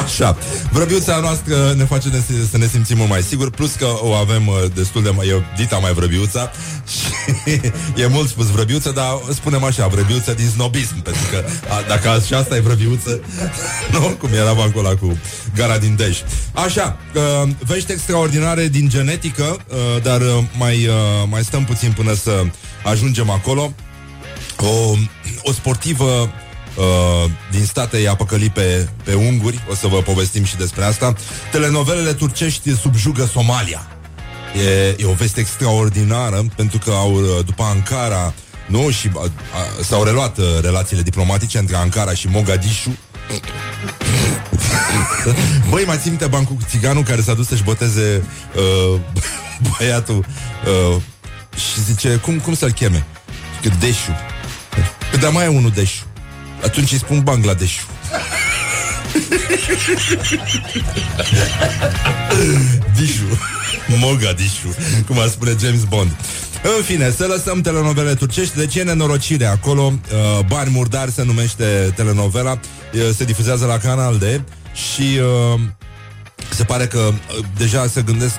Așa, vrăbiuța noastră ne face să ne simțim mult mai sigur. Plus că o avem destul de dita mai vrăbiuța. Și e mult spus vrăbiuță, dar spunem așa, vrăbiuță din snobism. Pentru că dacă și asta e vrăbiuță, nu, cum era bancul ăla cu gara din Dej. Așa, vești extraordinare din genetică. Dar mai stăm puțin până să ajungem acolo. O sportivă din state i-a păcălit pe unguri. O să vă povestim și despre asta. Telenovelele turcești subjugă Somalia. E o veste extraordinară. Pentru că după Ankara, nu? Și s-au reluat relațiile diplomatice între Ankara și Mogadishu. Băi, mai ții minte bancul cu țiganul care s-a dus să-și boteze băiatul și zice, cum să-l cheme? Că Deșu. Că da, mai e unul Deșu. Atunci îi spun Bangladeshu. Dishu. Mogadishu, cum ar spune James Bond. În fine, să lăsăm telenovele turcești. De ce nenorocire acolo? Bani murdari se numește telenovela. Se difuzează la Canal D. Și se pare că deja se gândesc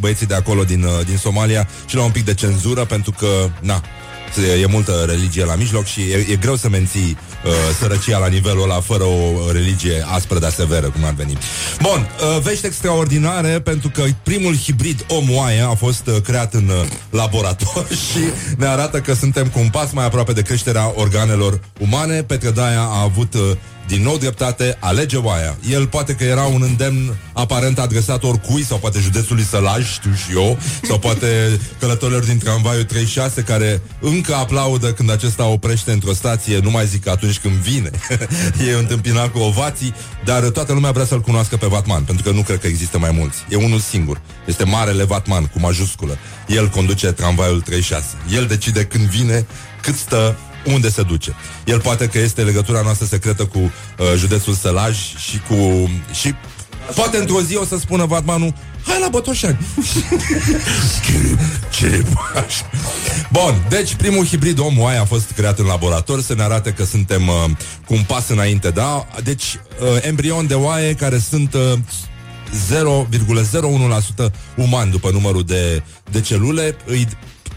băieții de acolo din Somalia și la un pic de cenzură, pentru că, na, e multă religie la mijloc și e greu să menții sărăcia la nivelul ăla fără o religie aspră, dar severă, cum ar veni. Bun, vești extraordinare, pentru că primul hibrid om-oaie a fost creat în laborator și ne arată că suntem cu un pas mai aproape de creșterea organelor umane. Petredaia a avut Din nou dreptate, alege oaia. El poate că era un îndemn aparent adresat oricui, sau poate județului Sălaj, știu și eu, sau poate călătorilor din tramvaiul 36 care încă aplaudă când acesta oprește într-o stație, nu mai zic atunci când vine. E întâmpinat cu ovații, dar toată lumea vrea să-l cunoască pe Vatman, pentru că nu cred că există mai mulți. E unul singur. Este Marele Vatman, cu majusculă. El conduce tramvaiul 36. El decide când vine, cât stă, unde se duce. El poate că este legătura noastră secretă cu județul Sălaj și cu... și poate într-o zi o să spună Vatmanul: hai la Botoșani. Bun, deci primul hibrid om-oaia a fost creat în laborator, să ne arate că suntem cu un pas înainte, da? Deci embrion de oaie care sunt... 0,01% uman după numărul de celule.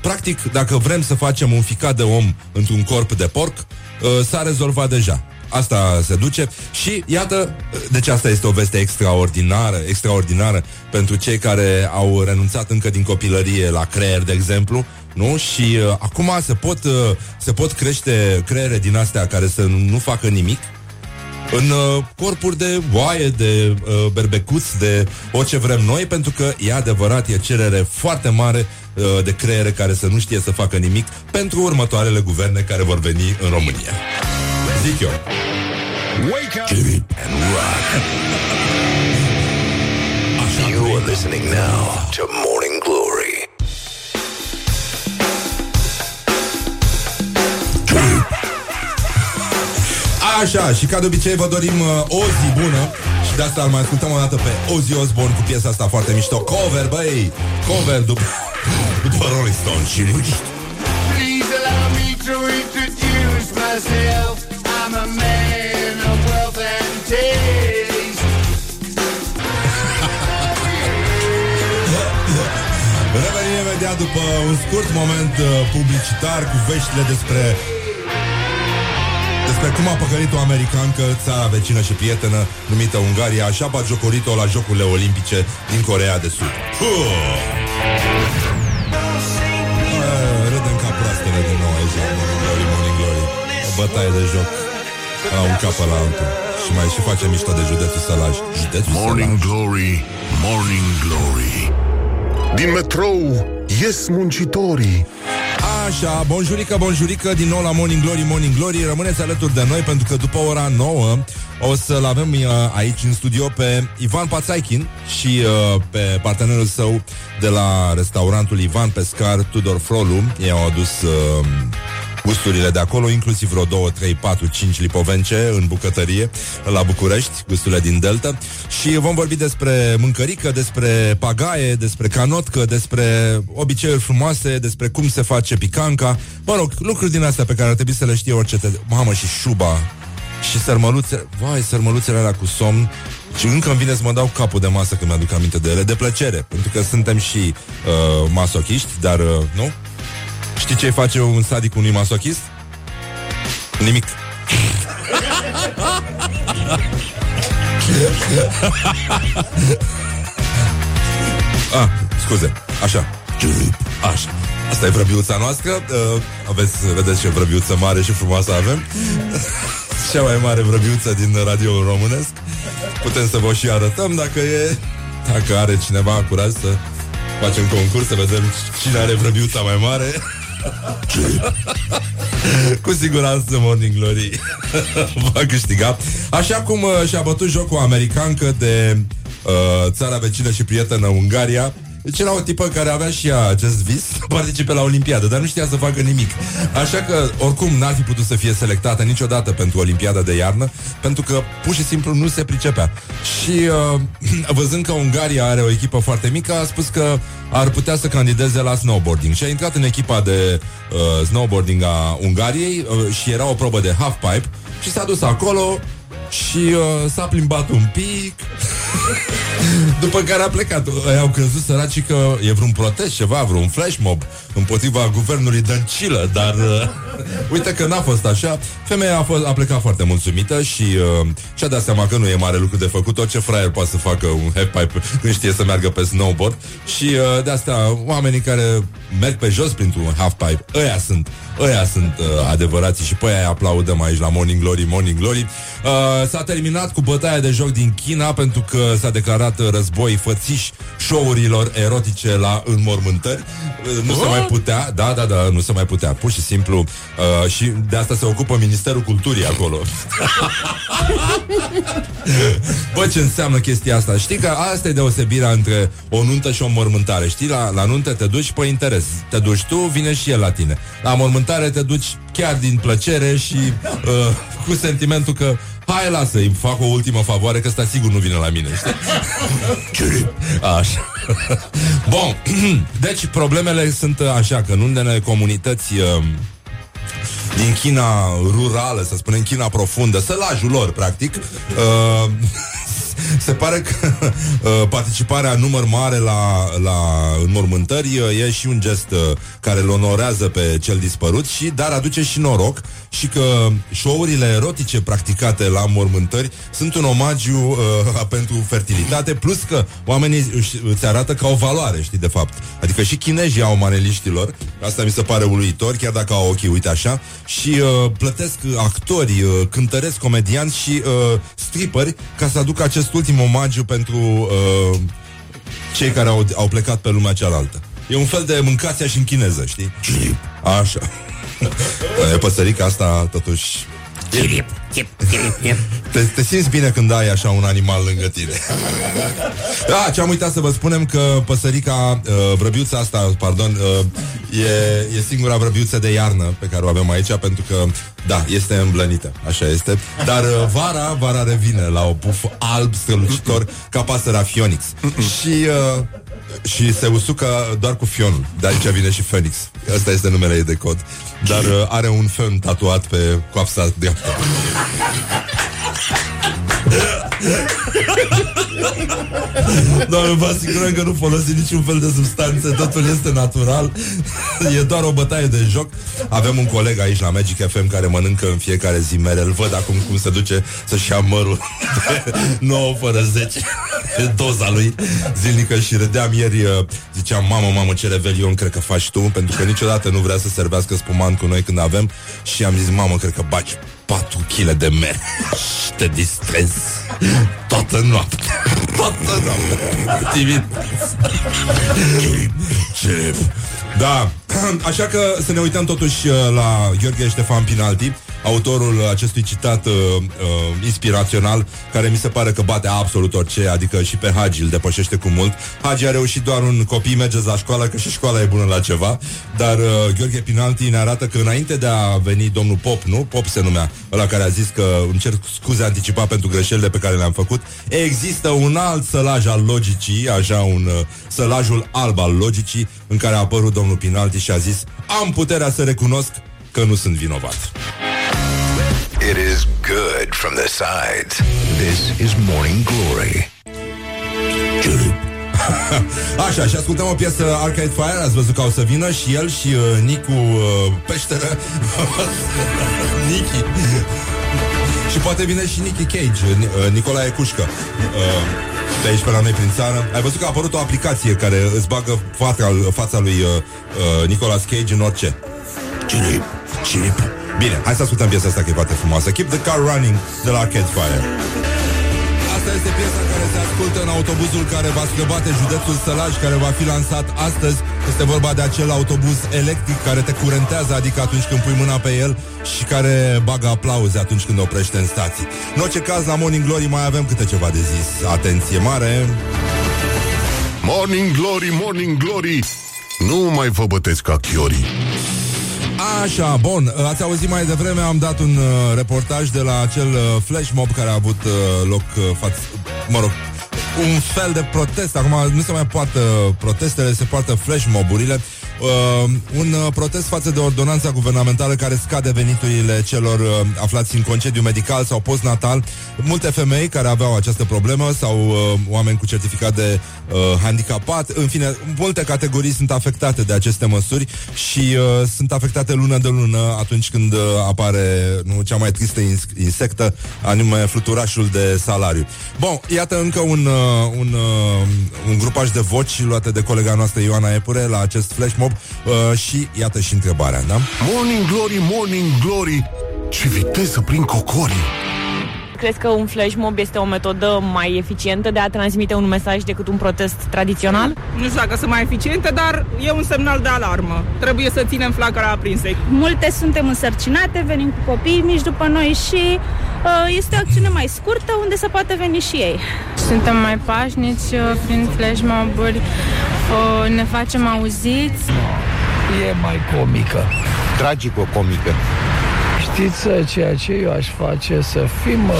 Practic, dacă vrem să facem un ficat de om într-un corp de porc, s-a rezolvat deja. Asta se duce și iată, deci asta este o veste extraordinară, extraordinară pentru cei care au renunțat încă din copilărie la creier, de exemplu, nu? Și acum se pot crește creiere din astea care să nu facă nimic, în corpuri de oaie, de berbecuți, de orice vrem noi, pentru că e adevărat, e cerere foarte mare de creiere care să nu știe să facă nimic pentru următoarele guverne care vor veni în România. Zic eu. Wake up and rock. You are listening now to Morning Glory. Așa, și ca de obicei vă dorim o zi bună. Și de asta îl mai ascultăm o dată pe Ozzy Osbourne cu piesa asta foarte mișto, cover, băi, cover după Rolling Stone și niște. Please allow me to introduce myself. I'm a man of wealth and taste. Revenim imediat după un scurt moment publicitar cu veștile despre cum a păcălit-o americancă, țara vecină și prietenă, numită Ungaria, și a bagiocorit-o la Jocurile Olimpice din Coreea de Sud. Râdem ca proastele din nou aici la Morning Glory, Morning Glory. O bătaie de joc la un cap la altul. Și mai și face mișto de județul Sălaj. Morning Glory, Morning Glory. Din metrou ies muncitorii. Așa, bonjurică, bonjurică, din nou la Morning Glory, Morning Glory. Rămâneți alături de noi pentru că după ora 9 o să-l avem aici în studio pe Ivan Patzaichin și pe partenerul său de la restaurantul Ivan Pescar, Tudor Frolu. Ei au adus gusturile de acolo, inclusiv vreo 2, 3, 4, 5 lipovence în bucătărie la București, gusturile din Delta. Și vom vorbi despre mâncărică, despre pagaie, despre canotcă, despre obiceiuri frumoase, despre cum se face picanca. Mă rog, lucruri din astea pe care ar trebui să le știe orice mamă, și șuba și sărmăluțe. Vai, sărmăluțele alea cu somn. Și încă îmi vine să mă dau capul de masă când mi-aduc aminte de ele, de plăcere, pentru că suntem și masochiști, dar nu? Știi ce face un sadic unui masochist? Nimic. Ah, scuze. Așa. Așa. Asta e vrăbiuța noastră. Vedeți ce vrăbiuță mare și frumoasă avem. Cea mai mare vrăbiuță din radio românesc. Putem să vă și arătăm dacă are cineva curaj să facem concurs, să vedem cine are vrăbiuța mai mare. Cu siguranță Morning Glory va câștiga. Așa cum și-a bătut jocul americancă de țara vecină și prietenă Ungaria. Deci era o tipă care avea și ea acest vis, participe la Olimpiadă, dar nu știa să facă nimic. Așa că, oricum, n-ar fi putut să fie selectată niciodată pentru Olimpiada de iarnă, pentru că, pur și simplu, nu se pricepea. Și, văzând că Ungaria are o echipă foarte mică, a spus că ar putea să candideze la snowboarding. Și a intrat în echipa de snowboarding a Ungariei și era o probă de halfpipe și s-a dus acolo și s-a plimbat un pic. După care a plecat. Au crezut săracii că e vreun protest, ceva, vreun flash mob împotriva guvernului Dăncilă, dar Uite că n-a fost așa. Femeia a plecat foarte mulțumită și și-a dat seama că nu e mare lucru de făcut. Orice fraier poate să facă un halfpipe când știe să meargă pe snowboard. Și de asta oamenii care merg pe jos printr-un halfpipe, ăia sunt adevărații și pe aia aplaudăm aici la Morning Glory, Morning Glory. S-a terminat cu bătaia de joc din China pentru că s-a declarat război fățiși show-urilor erotice la înmormântări. Nu se mai putea, da, nu se mai putea, pur și simplu. Și de asta se ocupă Ministerul Culturii acolo. Bă, ce înseamnă chestia asta? Știi că asta e deosebirea între o nuntă și o mormântare. Știi, la nuntă te duci pe interes. Te duci tu, vine și el la tine. La mormântare te duci chiar din plăcere și cu sentimentul că hai, lasă-i, fac o ultimă favoare, că ăsta sigur nu vine la mine, știi? Așa. Bun, deci problemele sunt așa, că în unele comunități din China rurală, să spunem China profundă, sălajul lor, practic, se pare că participarea număr mare la înmormântări e și un gest care îl onorează pe cel dispărut, și dar aduce și noroc, și că show-urile erotice practicate la înmormântări sunt un omagiu pentru fertilitate, plus că oamenii îți arată că au valoare, știi, de fapt. Adică și chinezii au maneliștilor, asta mi se pare uluitor, chiar dacă au ochii, uite așa, și plătesc actori, cântăresc comedianți și stripperi ca să aducă acest ultim omagiu pentru cei care au plecat pe lumea cealaltă. E un fel de mâncația și în chineză, știi? Chirip. Așa. E păsărica asta, totuși... Chirip, chirip, chirip. Te simți bine când ai așa un animal lângă tine. Da, ce-am uitat să vă spunem, că păsărica, vrăbiuța asta, pardon, e singura vrăbiuță de iarnă pe care o avem aici, pentru că, da, este îmblănită, așa este. Dar vara revine la o buf alb strălucitor ca pasărea Phoenix. Și se usucă doar cu fionul. De aici vine și Phoenix. Asta este numele ei de cod. Dar are un fion tatuat pe coapsa dreaptă. Doar vă asigurăm că nu folosiți niciun fel de substanțe. Totul este natural. E doar o bătaie de joc. Avem un coleg aici la Magic FM care mănâncă în fiecare zi mere. Îl văd acum cum se duce să-și ia mărul 9 fără 10. E doza lui zilnică. Și râdeam ieri, ziceam: mamă, ce revelion cred că faci tu, pentru că niciodată nu vrea să servească spuman cu noi când avem. Și am zis: mamă, cred că bagi 4 kg de mere și te distrezi toată noaptea timid. Ce? Da, așa că să ne uităm totuși la Gheorghe Ștefan Pinalti, autorul acestui citat inspirațional, care mi se pare că bate absolut orice, adică și pe Hagi îl depășește cu mult. Hagi a reușit doar un copil, mergeți la școală, că și școala e bună la ceva, dar Gheorghe Pinalti ne arată că înainte de a veni domnul Pop, nu? Pop se numea, ăla care a zis că îmi cer scuze anticipat pentru greșelile pe care le-am făcut. Există un alt sălaj al logicii, așa, un sălajul alb al logicii, în care a apărut domnul Pinalti și a zis: am puterea să recunosc că nu sunt vinovat. It is good from the sides. This is Morning Glory. Așa, și ascultăm o piesă Arcade Fire. Ați văzut că o să vină și el și Nicu Peșteră. Nichi. Și poate vine și Nicky Cage, Nicolae Cușcă, de aici pe la noi prin țară. Ai văzut că a apărut o aplicație care îți bagă fața lui Nicolas Cage în orice. Chirip, chirip. Bine, hai să ascultăm piesa asta, că e foarte frumoasă. Keep the car running de la Arcade Fire. Asta este piesa care se ascultă în autobuzul care va străbate județul Sălaj, care va fi lansat astăzi. Este vorba de acel autobuz electric care te curentează, adică atunci când pui mâna pe el, și care bagă aplauze atunci când oprește în stații. În orice caz, la Morning Glory mai avem câte ceva de zis. Atenție mare! Morning Glory, Morning Glory, nu mai vă bătesc ca chiorii. Așa, bun, ați auzit mai devreme, am dat un reportaj de la acel flash mob care a avut loc un fel de protest. Acum nu se mai poartă protestele, se poartă flash moburile. un protest față de ordonanța guvernamentală care scade veniturile celor aflați în concediu medical sau postnatal. Multe femei care aveau această problemă sau oameni cu certificat de handicapat, în fine, multe categorii sunt afectate de aceste măsuri și sunt afectate lună de lună atunci când apare cea mai tristă insectă, anume fluturașul de salariu. Bun, iată încă un grupaj de voci luate de colega noastră Ioana Epure la acest flash mob și iată și întrebarea, da? Morning glory, morning glory, ce viteză prin cocorii! Crezi că un flash mob este o metodă mai eficientă de a transmite un mesaj decât un protest tradițional? Nu știu dacă sunt mai eficiente, dar e un semnal de alarmă. Trebuie să ținem flacăra aprinsă. Multe suntem însărcinate, venim cu copiii mici după noi și este o acțiune mai scurtă unde se poate veni și ei. Suntem mai pașnici prin flash mob-uri, ne facem auziți. E mai comică, tragico-comică. Știți ceea ce eu aș face? Să fim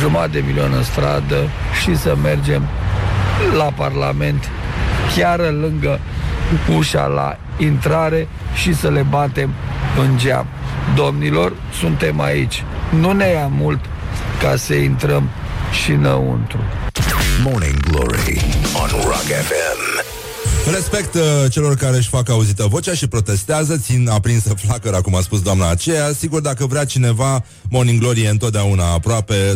jumătate de milion în stradă și să mergem la Parlament, chiar lângă ușa la intrare și să le batem în geam. Domnilor, suntem aici. Nu ne ia mult ca să intrăm și înăuntru. Morning Glory on Rock FM. Respect celor care își fac auzită vocea și protestează, țin aprinsă flacăra, cum a spus doamna aceea. Sigur, dacă vrea cineva, Morning Glory e întotdeauna aproape.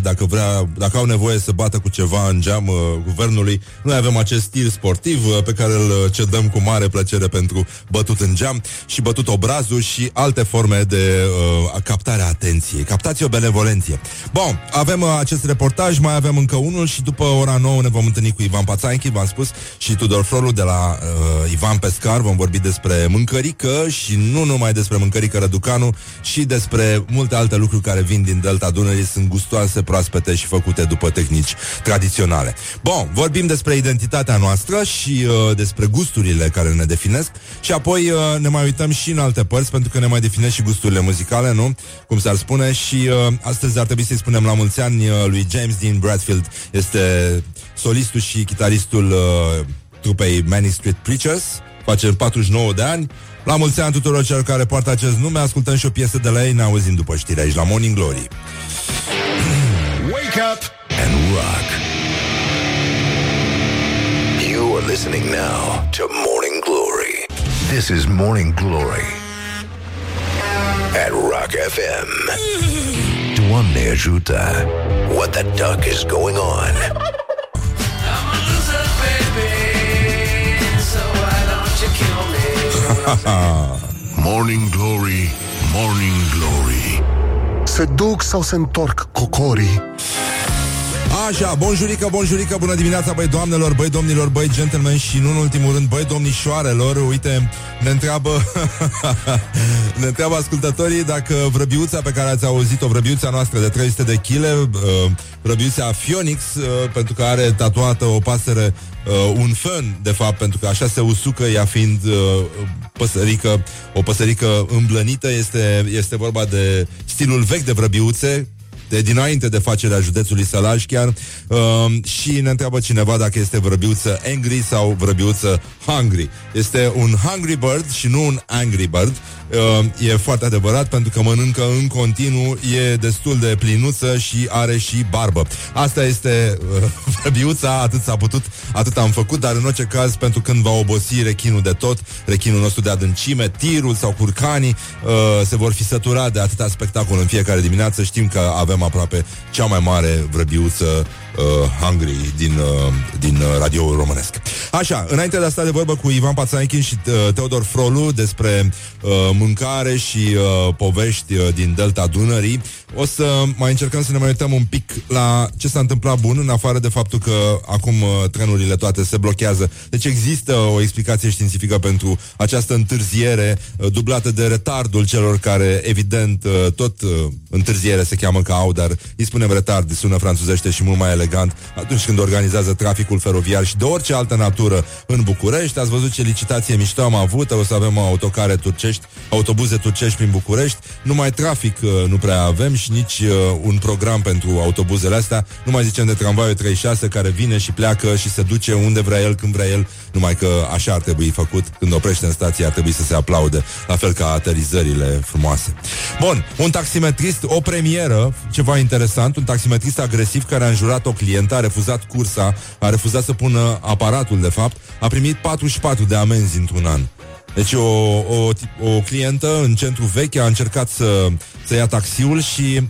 Dacă au nevoie să bată cu ceva în geam guvernului, noi avem acest stil sportiv pe care îl cedăm cu mare plăcere pentru bătut în geam și bătut obrazul și alte forme de captare a atenției. Captați o benevolenție. Bun, avem acest reportaj, mai avem încă unul și după ora 9 ne vom întâlni cu Ivan Patzaichin, v-am spus, și Tudor Frolu de la Ivan Pescar. Vom vorbi despre mâncărică și nu numai despre mâncărică răducanu, și despre multe alte lucruri care vin din Delta Dunării, sunt gustoase, proaspete și făcute după tehnici tradiționale. Bun, vorbim despre identitatea noastră și despre gusturile care ne definesc și apoi ne mai uităm și în alte părți, pentru că ne mai definesc și gusturile muzicale, nu? Cum s-ar spune. Și astăzi ar trebui să-i spunem la mulți ani lui James Dean Bradfield. Este solistul și chitaristul trupei Manic Street Preachers, face 49 de ani. La mulți ani tuturor celor care poartă acest nume. Ascultăm și o piesă de la ei, ne auzim după știri aici la Morning Glory. Wake up and rock. You are listening now to Morning Glory. This is Morning Glory at Rock FM. Doamne ajută, what the duck is going on? Morning Glory, Morning Glory, se duc sau se întorc cocorii? Așa, bonjurică, bonjurică, bună dimineața, băi doamnelor, băi domnilor, băi gentlemen și, nu în ultimul rând, băi domnișoarelor. Uite, ne întreabă ascultătorii dacă vrăbiuța pe care ați auzit-o, vrăbiuța noastră de 300 de kg, vrăbiuța Phoenix, pentru că are tatuată o pasăre, un fân, de fapt, pentru că așa se usucă, ea fiind o păsărică îmblănită, este vorba de stilul vechi de vrăbiuțe, de dinainte de facerea județului Sălaj chiar. Și ne întreabă cineva dacă este vrăbiuță angry sau vrăbiuță hungry. Este un hungry bird și nu un angry bird. E foarte adevărat, pentru că mănâncă în continuu, e destul de plinuță și are și barbă. Asta este vrăbiuța, atât s-a putut, atât am făcut, dar în orice caz, pentru când va obosi rechinul de tot, rechinul nostru de adâncime, tirul sau curcanii, se vor fi săturat de atâta spectacol în fiecare dimineață. Știm că avem aproape cea mai mare vrăbiuță hungry din radio românesc. Așa, înainte de a sta de vorbă cu Ivan Patzaichin și Tudor Frolu despre mâncare și povești din Delta Dunării, o să mai încercăm să ne mai uităm un pic la ce s-a întâmplat bun, în afară de faptul că acum trenurile toate se blochează. Deci există o explicație științifică pentru această întârziere, dublată de retardul celor care, evident, tot întârziere se cheamă că au, dar îi spunem retard, sună franțuzește și mult mai elegant, atunci când organizează traficul feroviar și de orice altă natură în București. Ați văzut ce licitație mișto am avut, o să avem autocare turcești, autobuze turcești prin București, numai trafic nu prea avem. și nici un program pentru autobuzele astea. Nu mai zicem de tramvaiul 36 care vine și pleacă și se duce unde vrea el, când vrea el. Numai că așa ar trebui făcut. Când oprește în stație ar trebui să se aplaude, la fel ca aterizările frumoase. Bun, un taximetrist, o premieră, ceva interesant. Un taximetrist agresiv care a înjurat o clientă, a refuzat cursa, a refuzat să pună aparatul de fapt, a primit 44 de amenzi într-un an. Deci o clientă în centru vechi a încercat să ia taxiul și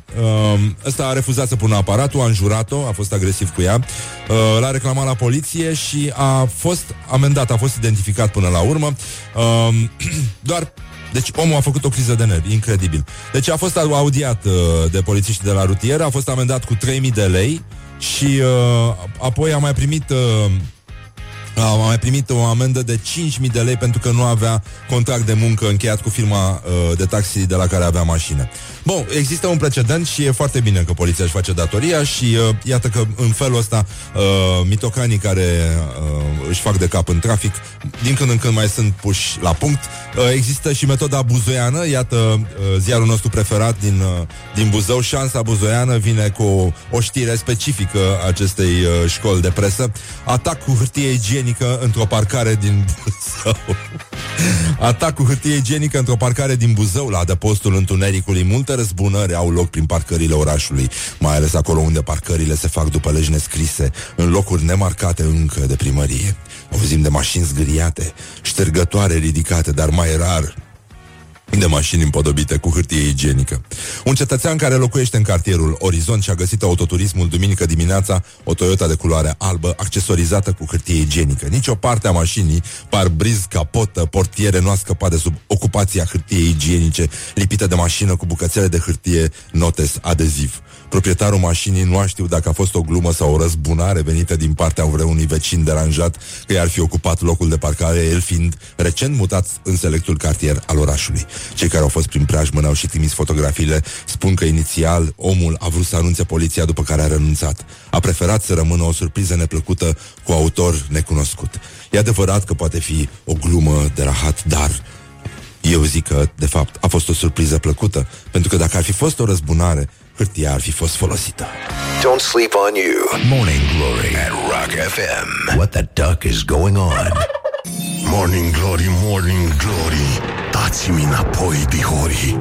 ăsta a refuzat să pună aparatul, a înjurat-o, a fost agresiv cu ea, l-a reclamat la poliție și a fost amendat, a fost identificat până la urmă. Deci omul a făcut o criză de nervi, incredibil. Deci a fost audiat de polițiști de la rutieră, a fost amendat cu 3.000 de lei și apoi a mai primit... a mai primit o amendă de 5.000 de lei pentru că nu avea contract de muncă încheiat cu firma de taxi de la care avea mașină. Bun, există un precedent și e foarte bine că poliția își face datoria și iată că în felul ăsta mitocanii care își fac de cap în trafic, din când în când mai sunt puși la punct. Există și metoda buzoiană, iată ziarul nostru preferat din Buzău, Șansa Buzoiană, vine cu o știre specifică acestei școli de presă. Atac cu hârtie igienică într-o parcare din Buzău. Atac cu hârtie igienică într-o parcare din Buzău, la adăpostul Întunericului. Multe răzbunări au loc prin parcările orașului, mai ales acolo unde parcările se fac după legi nescrise, în locuri nemarcate încă de primărie. Auzim de mașini zgâriate, ștergătoare ridicate, dar mai rar de mașini împodobite cu hârtie igienică. Un cetățean care locuiește în cartierul Orizont și-a găsit autoturismul duminică dimineața, o Toyota de culoare albă, accesorizată cu hârtie igienică. Nici o parte a mașinii, parbriz, capotă, portiere, nu a scăpat de sub ocupația hârtiei igienice lipită de mașină cu bucățele de hârtie notes adeziv. Proprietarul mașinii nu a știut dacă a fost o glumă sau o răzbunare venită din partea vreunui vecin deranjat că i-ar fi ocupat locul de parcare, el fiind recent mutat în selectul cartier al orașului. Cei care au fost prin preajmă n-au și trimis fotografiile, spun că inițial omul a vrut să anunțe poliția, după care a renunțat. A preferat să rămână o surpriză neplăcută cu autor necunoscut. E adevărat că poate fi o glumă de rahat, dar... eu zic că, de fapt, a fost o surpriză plăcută, pentru că dacă ar fi fost o răzbunare, hârtia ar fi fost folosită. Don't sleep on you. Morning Glory at Rock FM. What the duck is going on? Morning Glory, Morning Glory, dați-mi înapoi, dihori.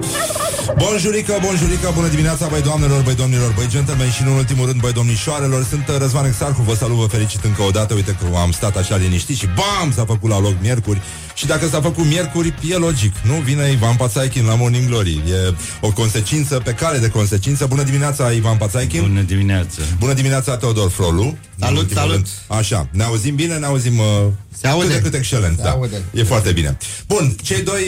Bonjurică, bonjurică, bună dimineața, băi doamnelor, băi domnilor, băi gentlemen și, în ultimul rând, băi domnișoarelor. Sunt Răzvan Exarcu, vă salut, vă felicit încă o dată. Uite că am stat așa liniștit și bam, s-a făcut la loc miercuri. Și dacă s-a făcut miercuri, e logic, nu? Vine Ivan Patzaichin la Morning Glory. E o consecință pe cale de consecință. Bună dimineața, Ivan Patzaichin. Bună dimineața. Bună dimineața, Tudor Frolu. Salut, salut. Rând. Așa, ne auzim bine, ne auzim cât excelent. Se aude. Da. E foarte bine. Bun, cei doi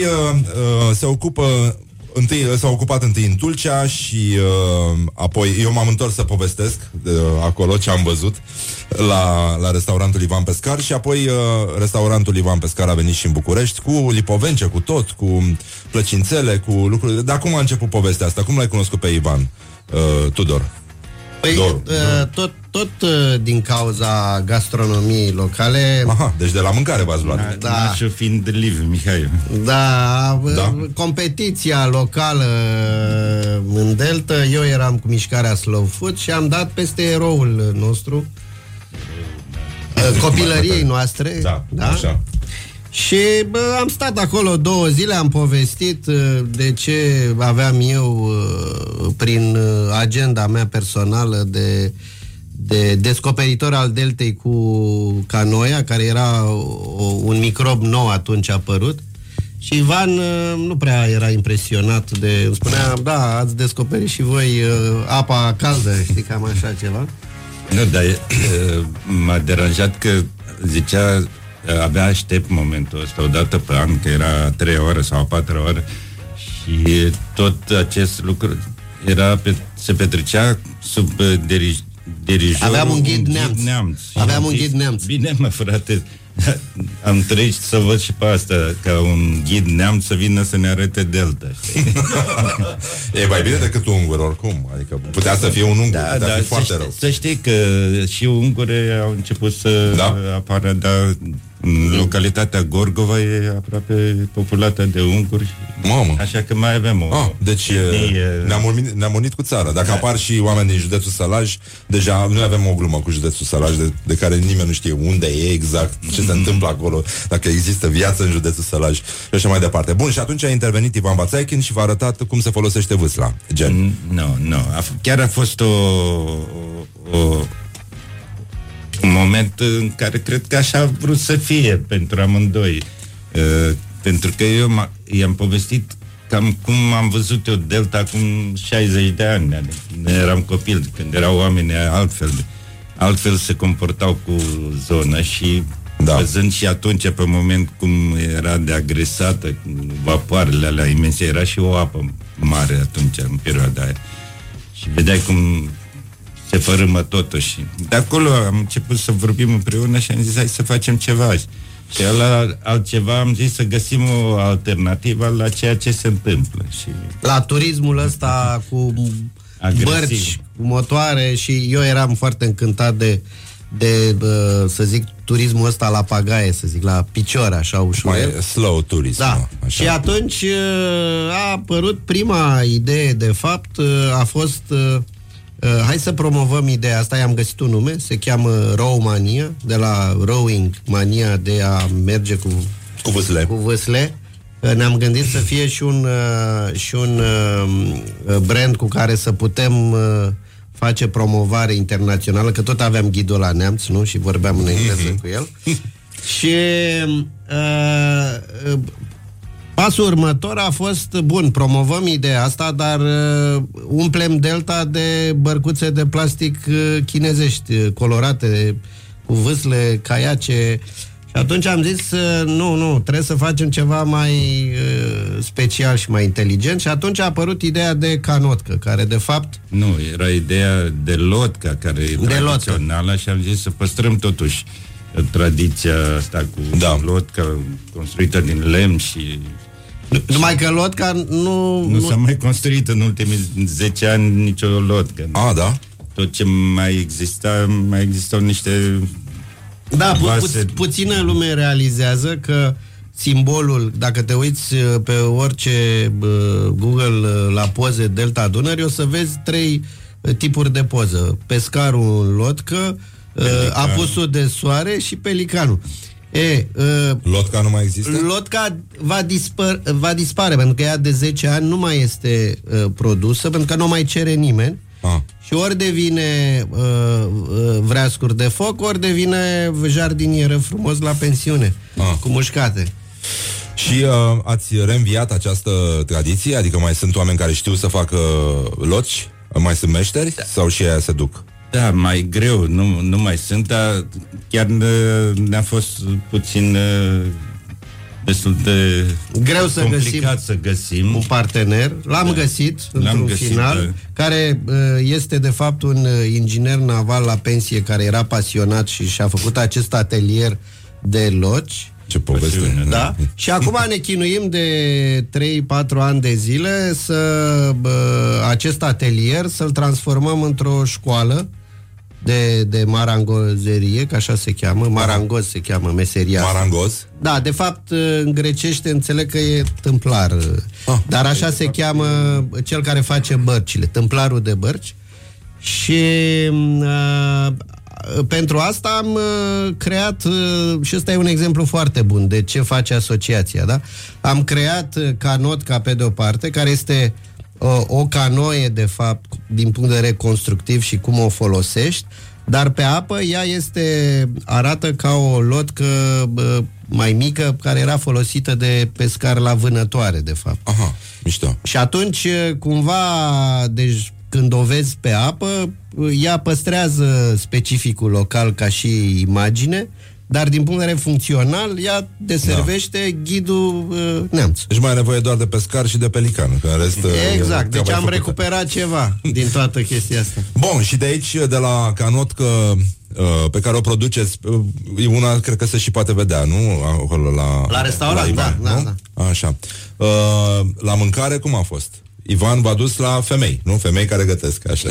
s-au ocupat întâi în Tulcea și apoi eu m-am întors să povestesc acolo ce am văzut la restaurantul Ivan Pescar și apoi restaurantul Ivan Pescar a venit și în București cu lipovence, cu tot, cu plăcințele, cu lucruri. Dar cum a început povestea asta? Cum l-ai cunoscut pe Ivan, Tudor? Păi, tot din cauza gastronomiei locale. Aha, deci de la mâncare v-ați luat. Da. Și fiind live, Mihai. Da, competiția locală în Delta, eu eram cu mișcarea Slow Food și am dat peste eroul nostru, copilăriei noastre. Da, așa. Și am stat acolo 2 zile, am povestit de ce aveam eu prin agenda mea personală de descoperitor al Deltei cu canoia, care era un microb nou atunci apărut. Și Ivan nu prea era impresionat de... Îmi spunea, da, ați descoperit și voi apa caldă, știi, cam așa ceva. Nu, dar m-a deranjat că zicea... abia aștept momentul ăsta, odată pe an, că era 3 ore sau 4 ore și tot acest lucru era se petrecea sub dirijorul... Aveam un ghid neamț. Aveam un ghid neamț. Bine, mă, frate, am trăit să văd și pe asta, ca un ghid neamț să vină să ne arate Delta. E mai bine decât un ungur, oricum. Adică putea să fie un ungur, putea fi foarte rău. Să știi că și ungure au început să apară, dar Localitatea Gorgova e aproape populată de unguri. Mamă. Așa că mai avem o... deci ne-am unit cu țara. Dacă apar și oameni din județul Sălaj, deja noi avem o glumă cu județul Sălaj de care nimeni nu știe unde e exact, ce se întâmplă acolo, dacă există viață în județul Sălaj și așa mai departe. Bun, și atunci a intervenit Ivan Patzaichin și v-a arătat cum se folosește vâsla. Gen. Nu. Chiar a fost un moment în care cred că așa a vrut să fie pentru amândoi. Pentru că eu i-am povestit cam cum am văzut eu Delta acum 60 de ani. Eram copil, când erau oamenii altfel se comportau cu zona și văzând și atunci pe moment cum era de agresată cu vapoarele alea imense, era și o apă mare atunci în perioada aia. Și vedeai cum se fărâmă totuși. De acolo am început să vorbim împreună și am zis, hai să facem ceva. Și la altceva am zis să găsim o alternativă la ceea ce se întâmplă. Și... la turismul ăsta cu bărci, cu motoare, și eu eram foarte încântat de să zic, turismul ăsta la pagaie, să zic, la picior, așa ușor. Mai slow turism. Da. Așa. Și atunci a apărut prima idee, de fapt, a fost... hai să promovăm ideea asta, i-am găsit un nume, se cheamă Rowmania, de la rowing, mania de a merge cu vâsle. Cu vâsle. Ne-am gândit să fie și un brand cu care să putem face promovare internațională, că tot aveam ghidul la Neamț, nu? Și vorbeam în engleză cu el. Și pasul următor a fost, bun, promovăm ideea asta, dar umplem Delta de bărcuțe de plastic chinezești, colorate, cu vâsle, caiace. Și atunci am zis, nu, trebuie să facem ceva mai special și mai inteligent. Și atunci a apărut ideea de canotcă, care de fapt... nu, era ideea de lotcă, care e tradițională, și am zis să păstrăm totuși tradiția asta cu lotca construită din lemn și... numai că lotca nu s-a mai construit în ultimii 10 ani nicio lotca. Da? Tot ce mai exista, mai existau niște... da, puțină lume realizează că simbolul, dacă te uiți pe orice Google la poze Delta Dunării, o să vezi 3 tipuri de poză. Pescarul în lotcă, apusul de soare și pelicanul. Lotca nu mai există? Lotca va dispare, pentru că ea de 10 ani nu mai este produsă, pentru că nu mai cere nimeni. Și ori devine vreascuri de foc, ori devine jardinieră frumos la pensiune, cu mușcate. Și ați reînviat această tradiție? Adică mai sunt oameni care știu să facă lotci? Mai sunt meșteri? Sau și aia se duc? Da, mai greu, nu mai sunt, dar chiar ne-a fost puțin destul de greu să găsim un partener. L-am găsit într-un final, care este de fapt un inginer naval la pensie care era pasionat și-a făcut acest atelier de loci. Ce poveste. Da? Și acum ne chinuim de 3-4 ani de zile să acest atelier să-l transformăm într-o școală de marangozerie, că așa se cheamă, marangoz se cheamă meseria. Marangoz? Da, de fapt în grecește înțeleg că e tâmplar, dar așa se cheamă cel care face bărcile, tâmplarul de bărci. Și pentru asta am creat, și ăsta e un exemplu foarte bun de ce face asociația, da? Am creat canotca pe de o parte, care este o canoe de fapt din punct de vedere constructiv și cum o folosești, dar pe apă ea arată ca o lotcă mai mică, care era folosită de pescar la vânătoare de fapt. Aha, mișto. Și atunci cumva, deci când o vezi pe apă, ea păstrează specificul local ca și imagine, dar din punct de vedere funcțional, ea deservește ghidul Neamț. Deci mai are nevoie doar de pescar și de pelican. Că în rest, exact, deci am recuperat ceva din toată chestia asta. Bun, și de aici, de la canotcă pe care o produceți, una cred că se și poate vedea, nu? La restaurant, la Ivan, da. Așa. La mâncare, cum a fost? Ivan v-a dus la femei, nu? Femei care gătesc, așa.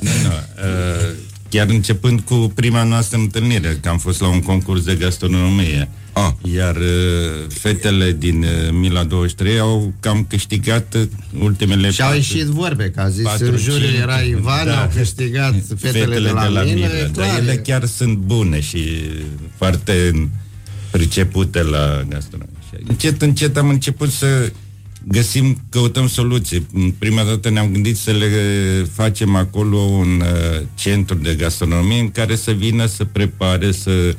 Nu. Chiar începând cu prima noastră întâlnire, că am fost la un concurs de gastronomie. Ah. Iar fetele din Mila 23 au cam câștigat ultimele. Și au ieșit vorbe, că a zis în jur era Ivan, da, au câștigat fetele de la Mila. Dar ele chiar sunt bune și foarte pricepute la gastronomie. Încet, încet am început să găsim, căutăm soluții. Prima dată ne-am gândit să le facem acolo un centru de gastronomie în care să vină să prepare, să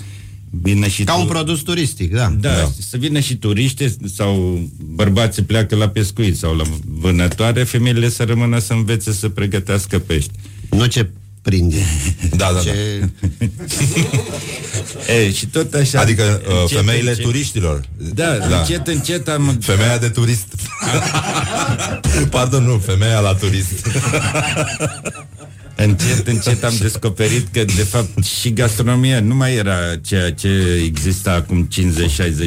vină și... Ca un produs turistic, da. Da, da. Să vină și turiști sau bărbații pleacă la pescuit sau la vânătoare, femeile să rămână să învețe să pregătească pești. Nu ce prinde. Da, da, ce... da. E, și tot așa. Adică încet, femeile încet. Turiștilor. Da, da, încet, încet am... Femeia de turist. Pardon, nu, femeia la turist. Încet, încet am descoperit că, de fapt, și gastronomia nu mai era ceea ce exista acum 50-60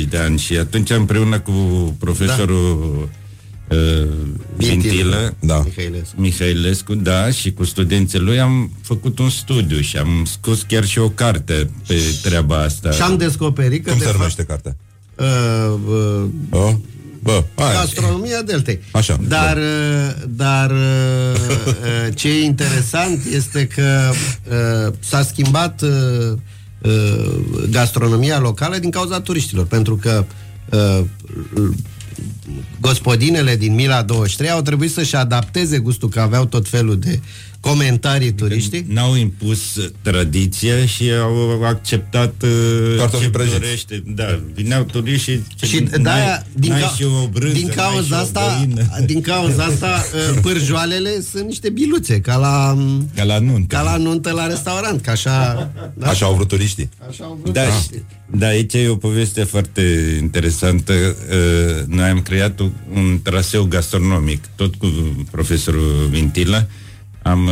de ani. Și atunci, împreună cu profesorul... Da. Vintilă, da. Mihailescu, da, și cu studenții lui am făcut un studiu și am scos chiar și o carte pe treaba asta. Și am descoperit că... Cum se numește cartea? Gastronomia Deltei. Așa. Dar ce e interesant este că s-a schimbat gastronomia locală din cauza turiștilor, pentru că gospodinele din Mila 23 au trebuit să-și adapteze gustul, că aveau tot felul de comentarii turiștii. N-au impus tradiția și au acceptat ce dorește. Da, vineau turiști și din cauza asta pârjoalele sunt niște biluțe, ca la nuntă. Ca la nuntă la restaurant, că așa... Da? Așa au vrut turiștii. Așa au vrut turiștii. Da, aici e o poveste foarte interesantă. Noi am creat un traseu gastronomic, tot cu profesorul Vintilă. Am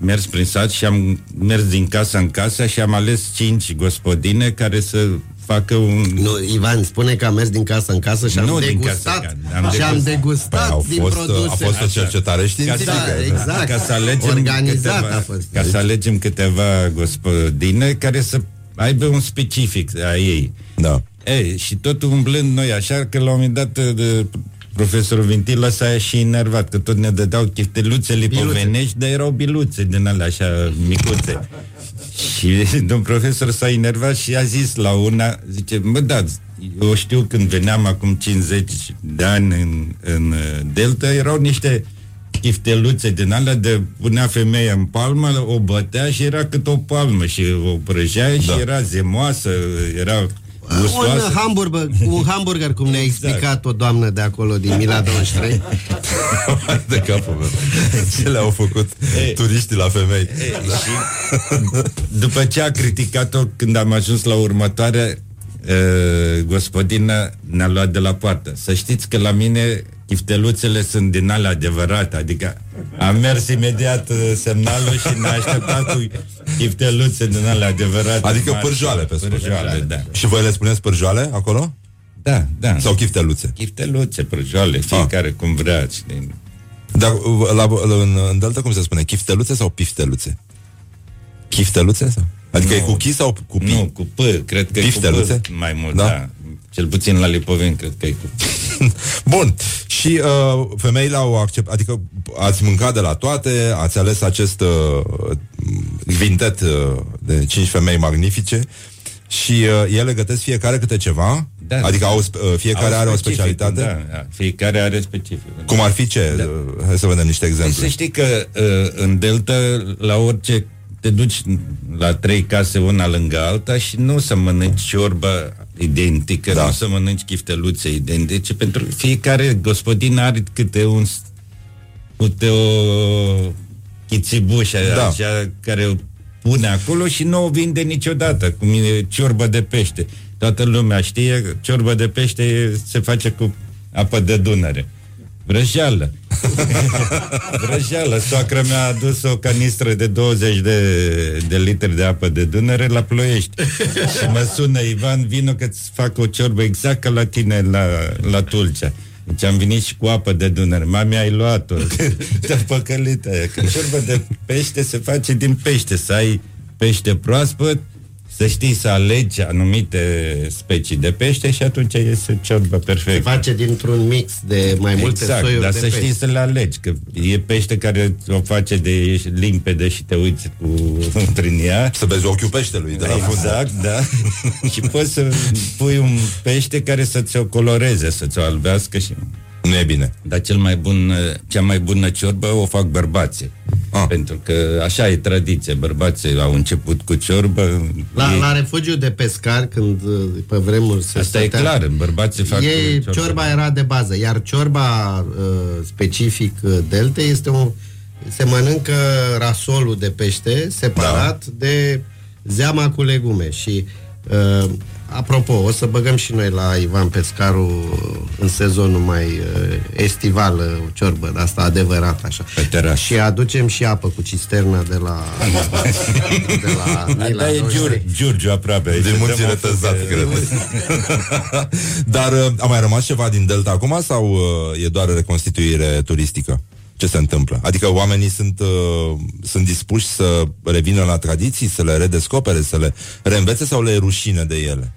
mers prin sat și am mers din casă în casă și am ales 5 gospodine care să facă un... Nu, Ivan, spune că am mers din casă în casă și am degustat. Și am degustat din produse. A fost o cercetare științifică. Da, exact. Ca să alegem câteva gospodine care să aibă un specific a ei. Da. Ei, și tot umblând noi așa, că la un moment dat... Profesorul Vintilă s-a și enervat, că tot ne dădeau chifteluțe lipovenești, dar erau biluțe din alea așa micuțe. Și domn profesor s-a enervat și a zis la una, zice, mă, da, eu știu când veneam acum 50 de ani în Delta, erau niște chifteluțe din alea de punea femeia în palmă, o bătea și era cât o palmă și o prăjea, da. Și era zemoasă, era... Un hamburger, cum ne-a explicat o doamnă de acolo din Mila 23. De capul meu. Ce le-au făcut turiștii la femei. După ce a criticat-o, când am ajuns la următoare, gospodina ne-a luat de la poartă. Să știți că la mine chifteluțele sunt din alea adevărate. Adică am mers imediat semnalul și ne-a așteptat cu chifteluțe din alea adevărate. Adică pârjoale, pe pârjoale, da. Și voi le spuneți pârjoale acolo? Da, da. Sau chifteluțe? Chifteluțe, pârjoale, fiecare cum vrea. Dar în Delta cum se spune? Chifteluțe sau pifteluțe? Chifteluțe sau? Adică nu. E cu chi sau cu pi? Nu, cu p, cred că pifteluțe? E cu p mai mult, da. Cel puțin la Lipoveni, cred că e cu... Bun, și femeile au acceptat, adică ați mâncat de la toate, ați ales acest vintet de 5 femei magnifice și ele gătesc fiecare câte ceva, da, adică fiecare are o specialitate. Da, fiecare are specific. Cum ar fi ce? Da. Hai să vedem niște exemple. Să știi că în Delta, la orice, te duci la 3 case una lângă alta și nu o să mănânci ciorbă identică, da. Nu o să mănânci chifteluțe identice, pentru că fiecare gospodină are câte o chițibușă, da. Așa, care o pune acolo și nu o vinde niciodată, cum e ciorbă de pește. Toată lumea știe că ciorbă de pește se face cu apă de Dunăre. Vrăjeală. Soacra mi-a adus o canistră de 20 de litri de apă de Dunăre la Ploiești. Și mă sună Ivan, vino că-ți fac o ciorbă exact ca la tine la Tulcea. Deci am venit și cu apă de Dunăre. Mami, ai luat-o. De păcălită aia. Că ciorbă de pește se face din pește. Să ai pește proaspăt, să știi să alegi anumite specii de pește și atunci iese ciorbă perfectă. Se face dintr-un mix de mai multe soiuri de pește. Exact, dar să știi să le alegi, că e pește care o face de limpede și te uiți cu prin ea. Să vezi ochiul peștelui de la fund. Exact, da. Și poți să pui un pește care să ți-o coloreze, să ți-o albească și... Nu e bine. Dar cea mai bună ciorbă o fac bărbații. Ah. Pentru că așa e tradiție. Bărbații au început cu ciorbă. La refugiu de pescar, când pe vremuri se Asta stătea, e clar, bărbații fac ciorbă. Ciorba era de bază, iar ciorba specific delte este se mănâncă rasolul de pește separat de zeama cu legume. Și apropo, o să băgăm și noi la Ivan Pescaru în sezonul mai estival o ciorbă de asta adevărat așa. Și aducem și apă cu cisterna de la Giurgiu aproape aici, din munțile Tăzat, cred. Dar a mai rămas ceva din delta acum sau e doar reconstituire turistică? Ce se întâmplă? Adică oamenii sunt dispuși să revină la tradiții, să le redescopere, să le reînvețe sau le e rușine de ele?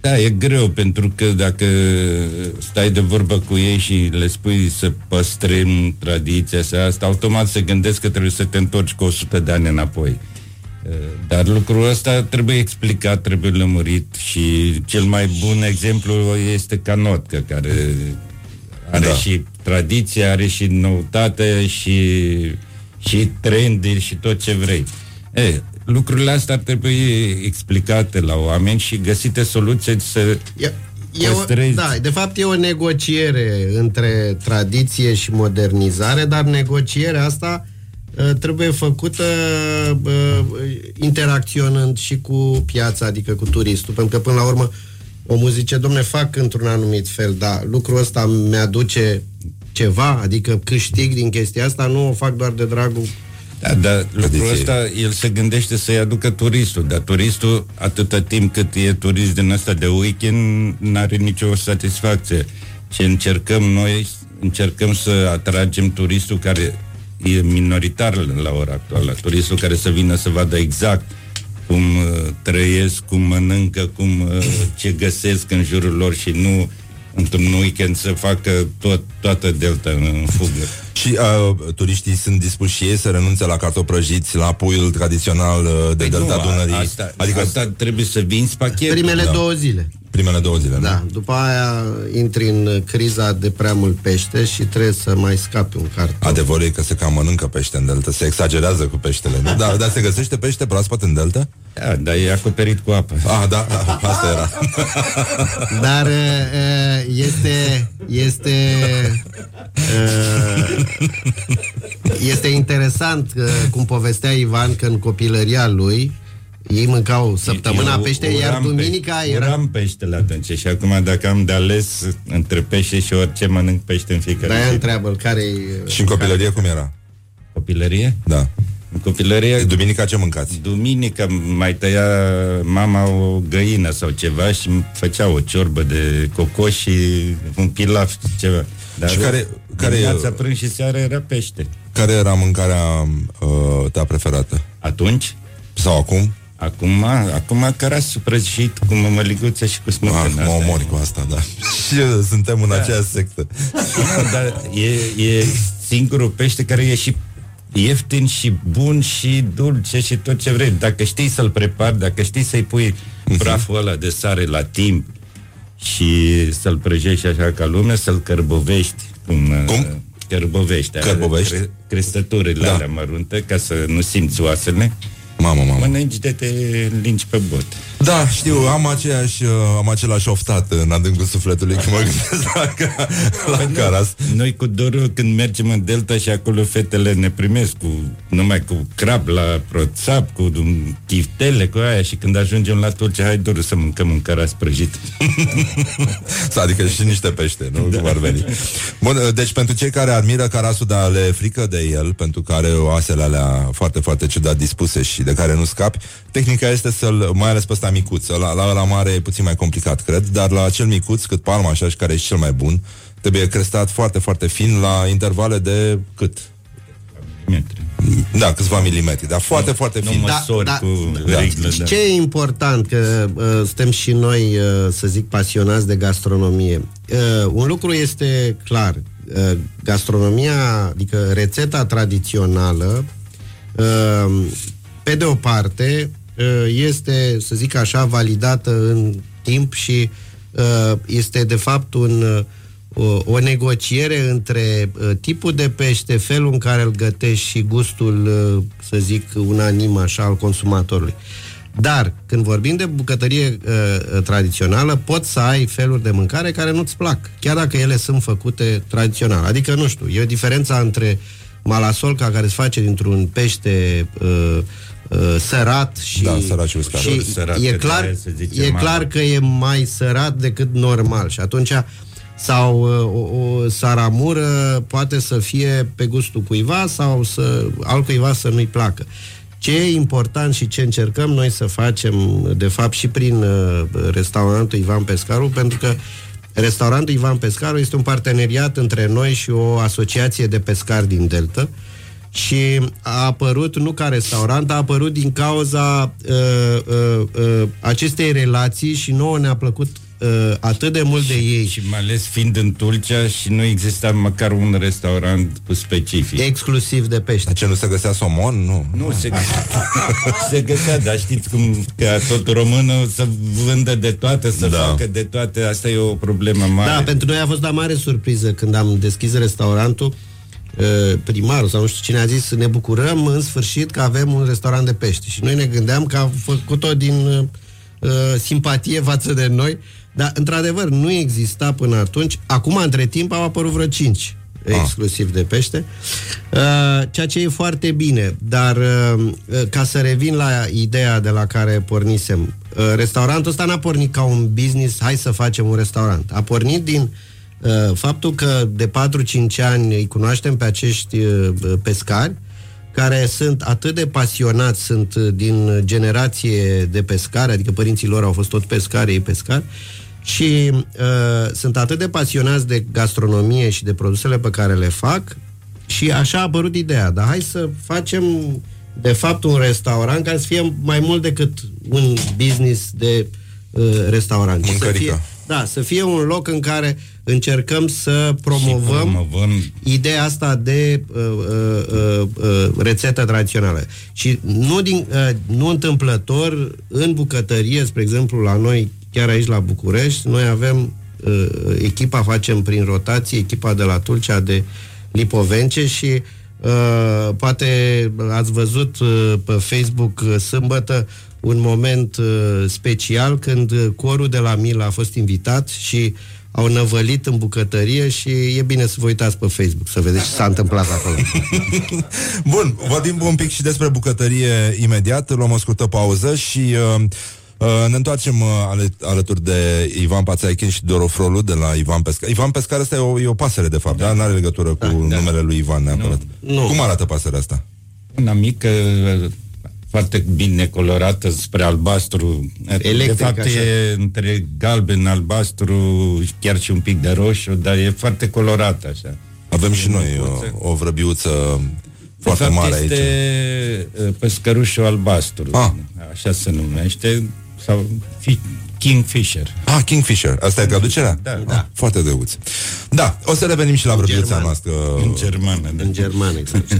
Da, e greu, pentru că dacă stai de vorbă cu ei și le spui să păstrăm tradiția asta, automat se gândesc că trebuie să te întorci cu 100 de ani înapoi. Dar lucrul ăsta trebuie explicat, trebuie lămurit și cel mai bun exemplu este Canotcă, care are și tradiție, are și noutate și trendy și tot ce vrei. Lucrurile astea ar trebui explicate la oameni și găsite soluții să păstrezi. De fapt e o negociere între tradiție și modernizare, dar negocierea asta trebuie făcută interacționând și cu piața, adică cu turistul, pentru că până la urmă omul zice, dom'le, fac într-un anumit fel, dar lucrul ăsta mi-aduce ceva, adică câștig din chestia asta, nu o fac doar de dragul. Dar lucrul ăsta, el se gândește să-i aducă turistul, dar turistul, atâta timp cât e turist din ăsta de weekend, n-are nicio satisfacție. Ce încercăm noi, încercăm să atragem turistul care e minoritar la ora actuală, turistul care să vină să vadă exact cum trăiesc, cum mănâncă, ce găsesc în jurul lor și nu într-un weekend să facă toată delta în fugă. Și turiștii sunt dispuși ei să renunțe la cartofi prăjiți, la puiul tradițional de delta Dunării. Asta trebuie să vinzi pachetul. Primele două zile. Da. După aia intri în criza de prea mult pește și trebuie să mai scapi un cartof. Adevărul e că se cam mănâncă pește în delta, se exagerează cu peștele. Dar se găsește pește proaspăt în delta? Da, dar e acoperit cu apă. Da, asta era. Dar este interesant cum povestea Ivan că în copilăria lui ei mâncau săptămâna pește, iar duminica era... Uram peștele atunci și acum dacă am de ales între pește și orice, mănânc pește în fiecare zi. Da, întreabă-l care-i... Și în copilărie cum era? Copilărie? Da. În copilărie... Duminica ce mâncați? Duminica mai tăia mama o găină sau ceva și făcea o ciorbă de cocoș și un pilaf, ceva. Dar și care dimineața, prânz și seara era pește. Care era mâncarea ta preferată? Atunci? Sau acum? Acum carasul prăjit cu mămăliguță și cu smântână. Mă omor cu asta, da. Și suntem în aceea sectă. Dar e singurul pește care e și ieftin și bun și dulce și tot ce vrei. Dacă știi să-l prepari, dacă știi să-i pui praful ăla de sare la timp și să-l prăjești așa ca lumea, să-l cărbovești. Cum? Cărbovești? Crestăturile alea mărunte, ca să nu simți oasele. Mamă. Mănânci de te linci pe bot. Da, știu, am același oftat în adâncul sufletului când mă gândesc la Caras. Noi cu Doru, când mergem în delta și acolo fetele ne primesc numai cu crab la proțap, cu chiftele, cu aia, și când ajungem la Turcia, hai Doru să mâncăm un Caras prăjit. Adică și niște pește, nu? Da. Cum ar veni. Bun, deci pentru cei care admiră Carasul, dar le frică de el, pentru că are oasele alea foarte, foarte ciudat dispuse și de care nu scapi, tehnica este să-l, mai ales pe ăsta micuț, la mare e puțin mai complicat, cred, dar la cel micuț, cât palma așa, care e cel mai bun, Trebuie crestat foarte, foarte fin la intervale de cât? Milimetri. Da, câțiva milimetri, dar foarte, foarte fin. Ce e important, că suntem și noi, să zic, pasionați de gastronomie. Un lucru este clar. Gastronomia, adică rețeta tradițională, pe de o parte, este, să zic așa, validată în timp și este, de fapt, o negociere între tipul de pește, felul în care îl gătești și gustul, să zic, unanim, așa, al consumatorului. Dar, când vorbim de bucătărie tradițională, poți să ai feluri de mâncare care nu-ți plac, chiar dacă ele sunt făcute tradițional. Adică, nu știu, e o diferență între malasolca care se face dintr-un pește sărat și, da, sărat și uscat. Și sărat, e clar că e mai sărat decât normal. Și atunci... sau o saramură poate să fie pe gustul cuiva sau altcuiva să nu-i placă. Ce e important și ce încercăm noi să facem, de fapt, și prin restaurantul Ivan Pescaru, pentru că restaurantul Ivan Pescaru este un parteneriat între noi și o asociație de pescari din Delta și a apărut, nu ca restaurant, a apărut din cauza acestei relații și nouă ne-a plăcut atât de mult de ei. Și mai ales fiind în Tulcea și nu exista măcar un restaurant specific. Exclusiv de pește. Ce, nu se găsea somon? Nu, nu se găsea. Se găsea, dar știți cum că tot românul să vândă de toate, să facă de toate. Asta e o problemă mare. Da, pentru noi a fost o mare surpriză când am deschis restaurantul. Primarul sau nu știu cine a zis: ne bucurăm în sfârșit că avem un restaurant de pește. Și noi ne gândeam că a făcut-o din simpatie față de noi. Dar, într-adevăr, nu exista până atunci. Acum, între timp, au apărut vreo 5 exclusiv de pește, ceea ce e foarte bine. Dar, ca să revin la ideea de la care pornisem, restaurantul ăsta n-a pornit ca un business, hai să facem un restaurant. A pornit din faptul că de 4-5 ani îi cunoaștem pe acești pescari, care sunt atât de pasionați, sunt din generație de pescari, adică părinții lor au fost tot pescari, ei pescari, și sunt atât de pasionați de gastronomie și de produsele pe care le fac, și așa a apărut ideea, dar hai să facem, de fapt, un restaurant care să fie mai mult decât un business de restaurant. Să fie un loc în care încercăm să promovăm ideea asta de rețetă tradițională. Și nu întâmplător, în bucătărie, spre exemplu, la noi, chiar aici la București, noi avem echipa, facem prin rotație, echipa de la Tulcea, de lipovence și poate ați văzut pe Facebook sâmbătă un moment special când corul de la Mila a fost invitat și au năvălit în bucătărie și e bine să vă uitați pe Facebook să vedeți ce s-a întâmplat acolo. Bun, vorbim un pic și despre bucătărie imediat, luăm o scurtă pauză și ne întoarcem alături de Ivan Patzaichin și Tudor Frolu de la Ivan Pescar. Ivan Pescar, asta e o pasăre, de fapt, da? N-are legătură cu numele lui Ivan neapărat. Nu. Cum arată pasărea asta? Una mică, foarte bine colorată, spre albastru. Electric, de fapt, așa. E între galben, albastru, chiar și un pic de roșu, dar e foarte colorată, așa. Avem și noi o vrăbiuță foarte mare aici. Este pescărușul albastru, așa se numește, sau Kingfisher. Kingfisher, asta e traducerea? Da, da. Foarte drăguț. Da, o să revenim și la vrăbiuța noastră. În germană, da. În germană, exact.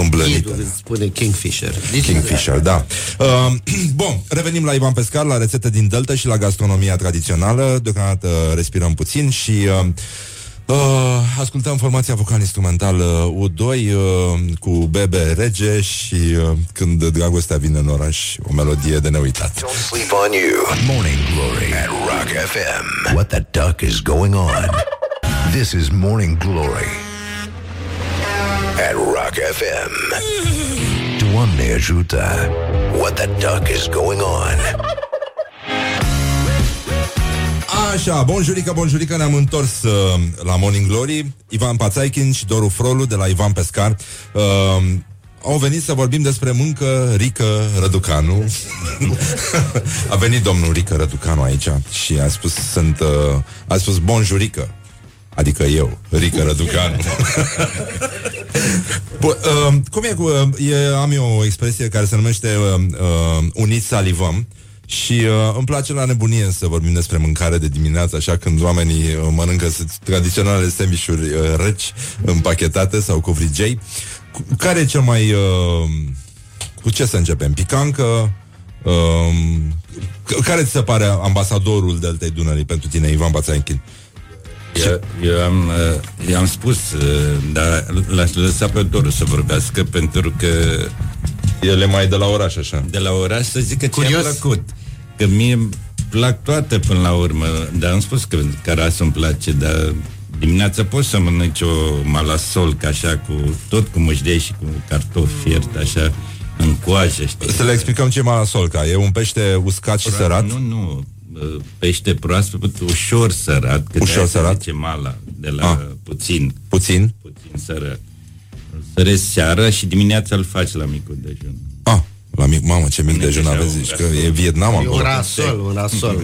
Îmblănită. Ghidul spune Kingfisher. Kingfisher, da. Bun, revenim la Ivan Pescar, la rețete din Delta și la gastronomia tradițională. Deocamdată respirăm puțin și... ascultăm formația vocal-instrumentală U2 cu Bebe Rege și Când dragostea vine în oraș, o melodie de neuitat. Don't sleep on you. Morning Glory at Rock FM. What the duck is going on? This is Morning Glory at Rock FM. Doamne ajută. What the duck is going on? Așa, bonjurică, ne-am întors la Morning Glory. Ivan Patzaichin și Doru Frolu de la Ivan Pescar au venit să vorbim despre mâncă. Rică Răducanu a venit domnul Rică Răducanu aici și a spus bonjurică. Adică eu, Rică Răducanu. Cum e cu... am eu o expresie care se numește uniți salivăm. Și îmi place la nebunie să vorbim despre mâncare de dimineață, așa, când oamenii mănâncă tradiționale sandvișuri reci, împachetate sau cu vrigei. Care e cel mai... cu ce să începem? Picancă? Care ți se pare ambasadorul Deltei Dunării pentru tine, Ivan Patzaichin? Eu am spus, dar l-aș lăsa pe Doru să vorbească, pentru că el e mai de la oraș, așa. De la oraș, să zic că ți-a plăcut. Că mie îmi plac toate până la urmă, dar am spus că carasul îmi place, dar dimineața poți să mănânci o malasolcă, așa, cu tot cu mâșdei și cu cartofi fiert, așa, în coajă, știi? Să le explicăm ce e malasolca. E un pește uscat și sărat? Nu. Pește proaspăt, ușor sărat. Ușor sărat? Zice mala, de la puțin. Puțin? Puțin sărat. Îl săresc seara și dimineața îl faci la micul dejun. La mic, mamă, ce mic dejun aveți, zici că e Vietnam acolo. Un rasol.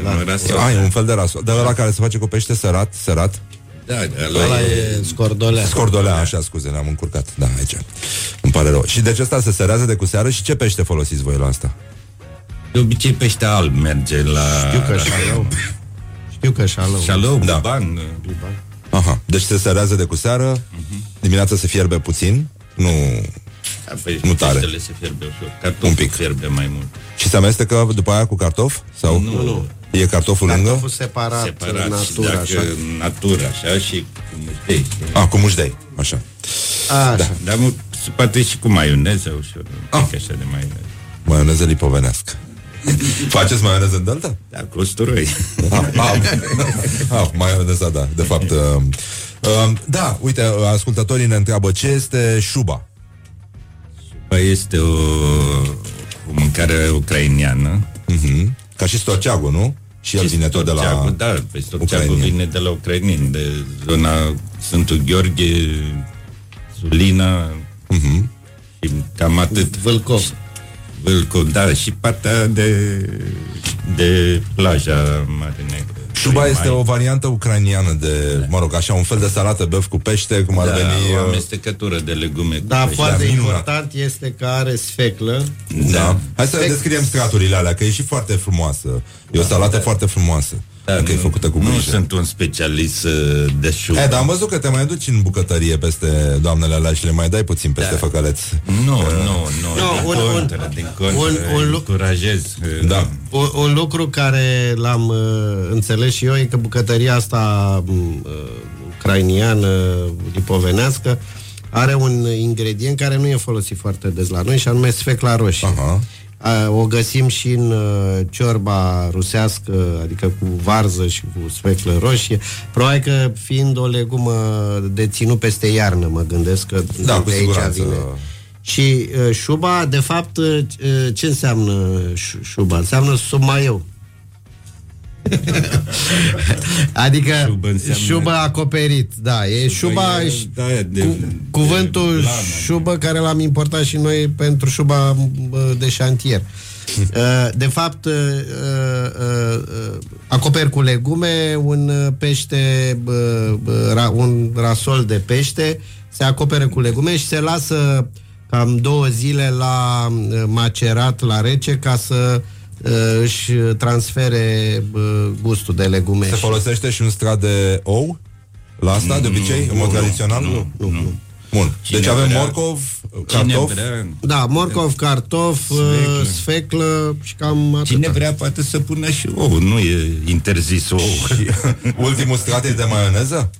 E un fel de rasol. Dar ăla care se face cu pește sărat? Da, ăla e scordolea. Scordolea, așa, scuze, ne-am încurcat. Da, aici. Îmi pare rău. Și deci ăsta se sărează de cu seară și ce pește folosiți voi la asta? De obicei pește alb merge la... Știu că șalou. Șalou, da. Biban. Aha, deci se sărează de cu seară, dimineața se fierbe puțin, nu tare. Peștele se fierbe ușor, cartoful se fierbe mai mult. Și se amestecă după aia cu cartof? Sau? Nu. E cartoful lângă? Cartoful separat natura, așa, și cu mușdei. Cu mușdei, așa. Așa. Da. Dar se poate și cu maioneză ușor, așa de maioneză. Maioneză lipovenească. Faceți maioneză în Delta? Da, cu usturoi. Maioneza, da. De fapt, da, uite, ascultătorii ne întreabă ce este șuba. Este o mâncare ucraineană. Ca și storceagul, nu? Și el vine tot de la... Da, storceagul vine de la ucraineni, de zona Sfântul Gheorghe, Sulina și cam atât. Vâlcov. Da, și partea de plaja Mare Neagră. Șuba este o variantă ucraineană de, mă rog, așa, un fel de salată băf cu pește, cum ar veni... o amestecătură de legume cu pește. Foarte important este că are sfeclă. Da. Hai să descriem straturile alea, că e și foarte frumoasă. E o salată foarte frumoasă. Da, că e făcută cu grijă. Nu sunt un specialist de șuba. Dar am văzut că te mai duci în bucătărie peste doamnele alea și le mai dai puțin peste făcăleț. Nu, un lucru care l-am înțeles și eu e că bucătăria asta ucrainiană, lipovenească, are un ingredient care nu e folosit foarte des la noi și anume sfecla roșie. O găsim și în ciorba rusească, adică cu varză și cu sfeclă roșie. Probabil că fiind o legumă de ținut peste iarnă, mă gândesc că de aici vine. Și șuba, de fapt, ce înseamnă șuba? Înseamnă sub maieu. Adică șuba acoperit. Da, e șuba cuvântul șubă care l-am importat și noi pentru șuba de șantier. De fapt acoperi cu legume un pește, un rasol de pește se acoperă cu legume și se lasă cam 2 zile la macerat la rece ca să își transfere gustul de legume. Se folosește și un strat de ou la asta, de obicei, în mod tradițional? Nu. Bun. Deci avem morcov, cartof. Da, morcov, cartof, sfeclă și cam atât. Cine vrea poate să pună și ou, nu e interzis ou. Ultimul strat e de maioneză?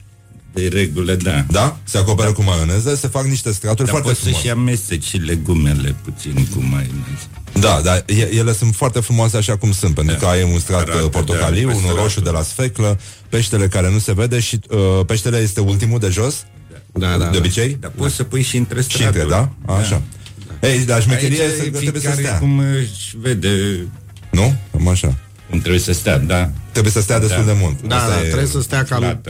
De regulă, da. Da? Se acoperă cu maioneză, se fac niște straturi foarte frumoase. Dar poți să-și amesteci și legumele puțin cu maioneză. Da, dar ele sunt foarte frumoase așa cum sunt, pentru că ai un strat portocaliu, un roșu de la sfeclă, peștele care nu se vede și peștele este ultimul de jos, de obicei. Dar poți să pui și între straturi. Așa. Ei, dar șmecheria este că trebuie să stea. Cum își vede... Nu? Cam așa. Cum trebuie să stea, da. Trebuie să stea destul de mult. Da, trebuie să stea cam...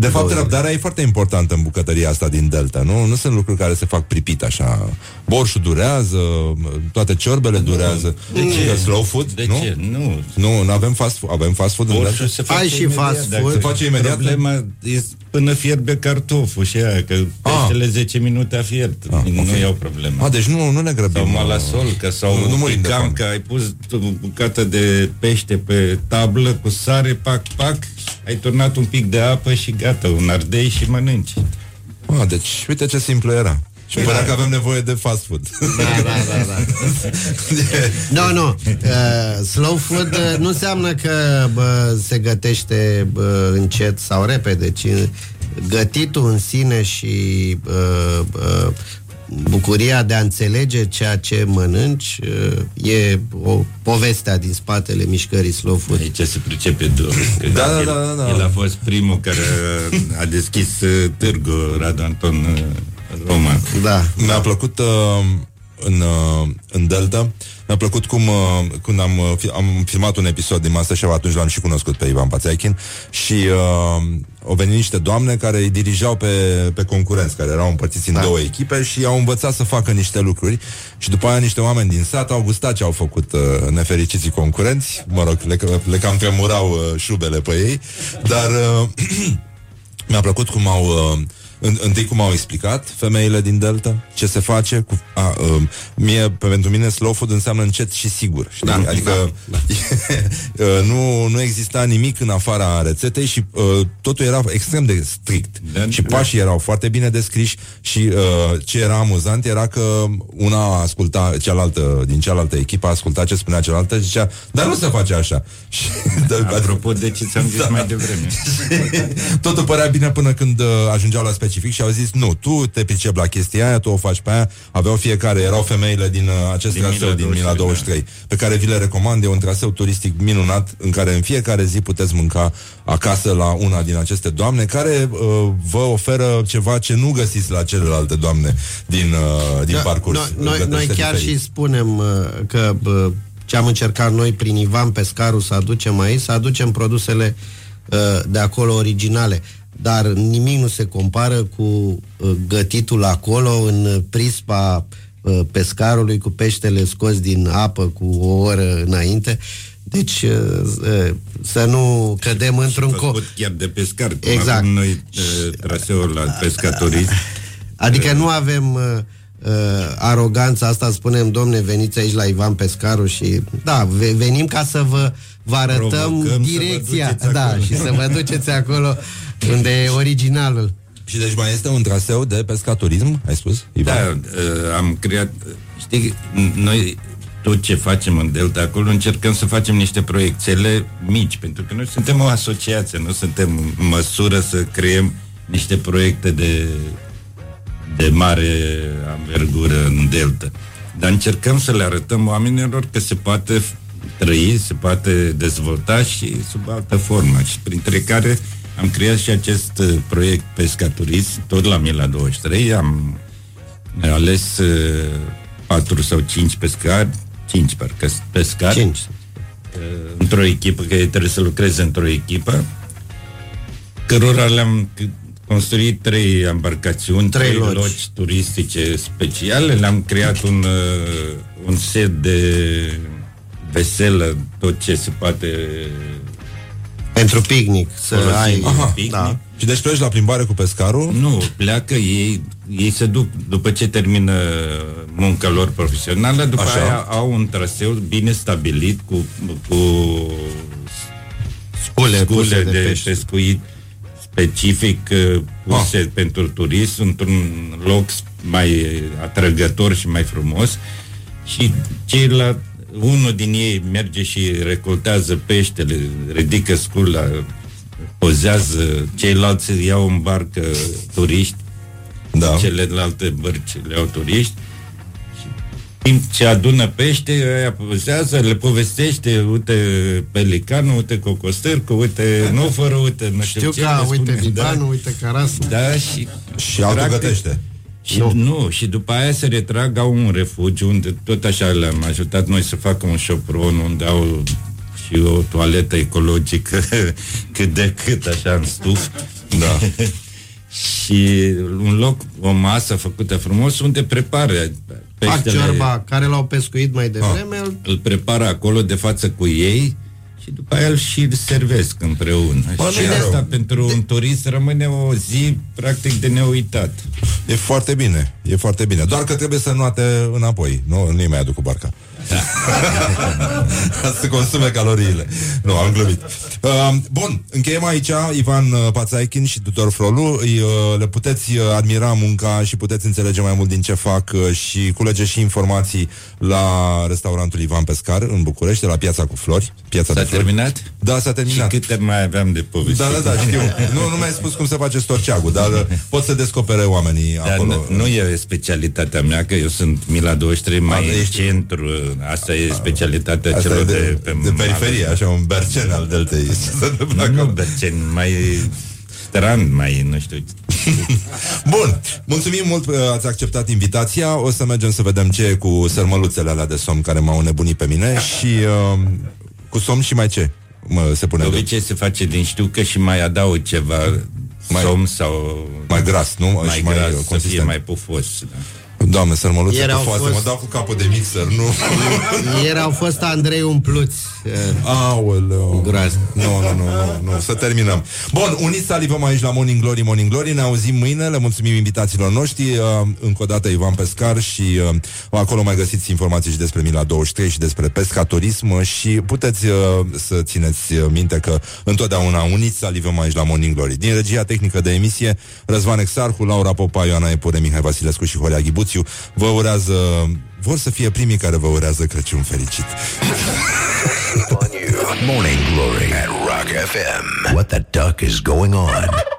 De fapt, răbdarea e foarte importantă în bucătăria asta din Delta, nu? Nu sunt lucruri care se fac pripit așa. Borșul durează, toate ciorbele durează. De ce? Slow food? De ce? Nu. Nu avem fast food. Avem fast food în Delta. Se face fast food. Se face imediat. Problema e până fierbe cartoful și aia, că peștele 10 minute a fiert. Nu iau problema. Deci nu ne grăbim. Sau malasol, că sau picam, că ai pus o bucată de pește pe tablă cu sare, pac, pac, ai turnat un pic de apă și gata, un ardei și mănânci. Deci, uite ce simplu era. Și părea că avem nevoie de fast food. Da. Nu. Slow food nu înseamnă că se gătește încet sau repede, ci gătitul în sine și bucuria de a înțelege ceea ce mănânci e o povestea din spatele mișcării slow food. Aici se pricepe Doru. Da. El a fost primul care a deschis târgul Radu Anton Roman. Da. Mi-a plăcut în Delta, mi-a plăcut când am filmat un episod din MasterChef, atunci l-am și cunoscut pe Ivan Patzaichin și au venit niște doamne care îi dirijau pe concurenți, care erau împărțiți în două echipe și au învățat să facă niște lucruri și după aia niște oameni din sat au gustat ce au făcut nefericiții concurenți, mă rog, le cam tremurau șubele pe ei, dar mi-a plăcut cum au... Întâi cum au explicat femeile din Delta ce se face cu, pentru mine slow food înseamnă încet și sigur, știi? Adică nu exista nimic în afara rețetei și totul era extrem de strict și pașii erau foarte bine descriși și ce era amuzant era că una asculta cealaltă, din cealaltă echipă asculta ce spunea cealaltă și zicea, dar nu se face așa și, apropo de ce ți-am zis mai devreme totul părea bine până când ajungeau la specific și au zis, nu, tu te pricep la chestia aia, tu o faci pe aia, aveau fiecare, erau femeile din acest traseu din Mila 23, pe care vi le recomand, e un traseu turistic minunat, în care în fiecare zi puteți mânca acasă la una din aceste doamne, care vă oferă ceva ce nu găsiți la celelalte doamne din parcurs. Noi chiar diferit. Și spunem că ce am încercat noi prin Ivan Pescaru să aducem produsele de acolo originale. Dar nimic nu se compară cu gătitul acolo în prispa pescarului cu peștele scos din apă cu o oră înainte. Deci să nu cădem într-un chiar de pescar. Exact. Avem noi traseul la pescatorii. Adică nu avem aroganța asta, spunem, domne, veniți aici la Ivan Pescaru și venim ca să vă arătăm direcția. Și să vă duceți acolo unde e originalul. Și deci mai este un traseu de pescaturism, ai spus, Ivan? Da, am creat... Știi, noi tot ce facem în Delta acolo încercăm să facem niște proiectele mici, pentru că noi suntem o asociație, nu suntem în măsură să creăm niște proiecte de mare amvergură în Delta. Dar încercăm să le arătăm oamenilor că se poate trăi, se poate dezvolta și sub altă formă. Și printre care... am creat și acest proiect pescaturist, tot la Mila 23, am ales 4 sau 5 pescari, 5 parcă pescari, 5. Într-o echipă, că ei trebuie să lucreze într-o echipă, cărora le-am construit 3 embarcațiuni, 3 loci turistice speciale, le-am creat un set de veselă, tot ce se poate... Pentru picnic, să ai picnic. Și deci pleci la plimbare cu pescarul? Nu, pleacă, ei se duc după ce termină munca lor profesională, după aia au un traseu bine stabilit cu scule de pescuit specific puse pentru turism, într-un loc mai atrăgător și mai frumos și ceilalți unul din ei merge și recoltează peștele, ridică scula, pozează, ceilalți iau în barcă turiști, celelalte bărci le iau turiști, și timp ce adună pește, aia pozează, le povestește, uite pelicanul, uite cocostârcu, uite nofără, uite nu știu ce, uite vibanul, uite carasul. Și altul gătește. Și după aia se retrag, au un refugiu unde tot așa le-am ajutat noi să facă un șopron unde au și o toaletă ecologică cât de cât așa în stuf Da. Și un loc, o masă făcută frumos, unde prepară peștele. Ciorba, care l-au pescuit mai devreme. Îl prepară acolo de față cu ei și după aia îl și servesc împreună. Bă, și asta pentru un turist rămâne o zi practic de neuitat. E foarte bine, e foarte bine. Doar că trebuie să nuate înapoi. Nu, nu-i mai aduc cu barca. Da. Să consume caloriile. Nu, am glumit. Bun, încheiem aici. Ivan Patzaichin și Tudor Frolu, le puteți admira munca și puteți înțelege mai mult din ce fac și culege și informații la restaurantul Ivan Pescar în București, la Piața cu Flori. Piața s-a terminat? Flori. Da, s-a terminat. Și câte mai aveam de povestit. Da, da, da, știu. Nu mi-ai spus cum se face storceagul, dar pot să descopere oamenii dar acolo. Nu e specialitatea mea, că eu sunt Mila 23, mai e centru. Asta e specialitatea asta celor de periferie, așa, un bercen al deltei. Nu bercen, mai strand, mai nu știu. Bun, mulțumim mult că ați acceptat invitația. O să mergem să vedem ce e cu sărmăluțele alea de somn care m-au nebunit pe mine. Și cu somn și mai ce se pune? De obicei se face din știucă și mai adaug ceva somn sau... Mai gras, nu? Mai gras, mai consistent. Să fie mai pufos, da. Doamne, sărmăluțe pufoase, fost... mă dau cu capul de mixer, nu? Ieri au fost Andrei umpluți. Aoleu. Nu, să terminăm. Bun, uniți salivăm aici la Morning Glory, Morning Glory. Ne auzim mâine, le mulțumim invitațiilor noștri. Încă o dată Ivan Pescar și acolo mai găsiți informații și despre Mila 23 și despre pescaturism. Și puteți să țineți minte că întotdeauna uniți salivăm aici la Morning Glory. Din regia tehnică de emisie, Răzvan Exarhu, Laura Popa, Ioana Epure, Mihai Vasilescu și Horia Ghibuț. Vă urează, vor să fie primii care vă urează Crăciun fericit. Morning Glory at Rock FM. What the duck is going on?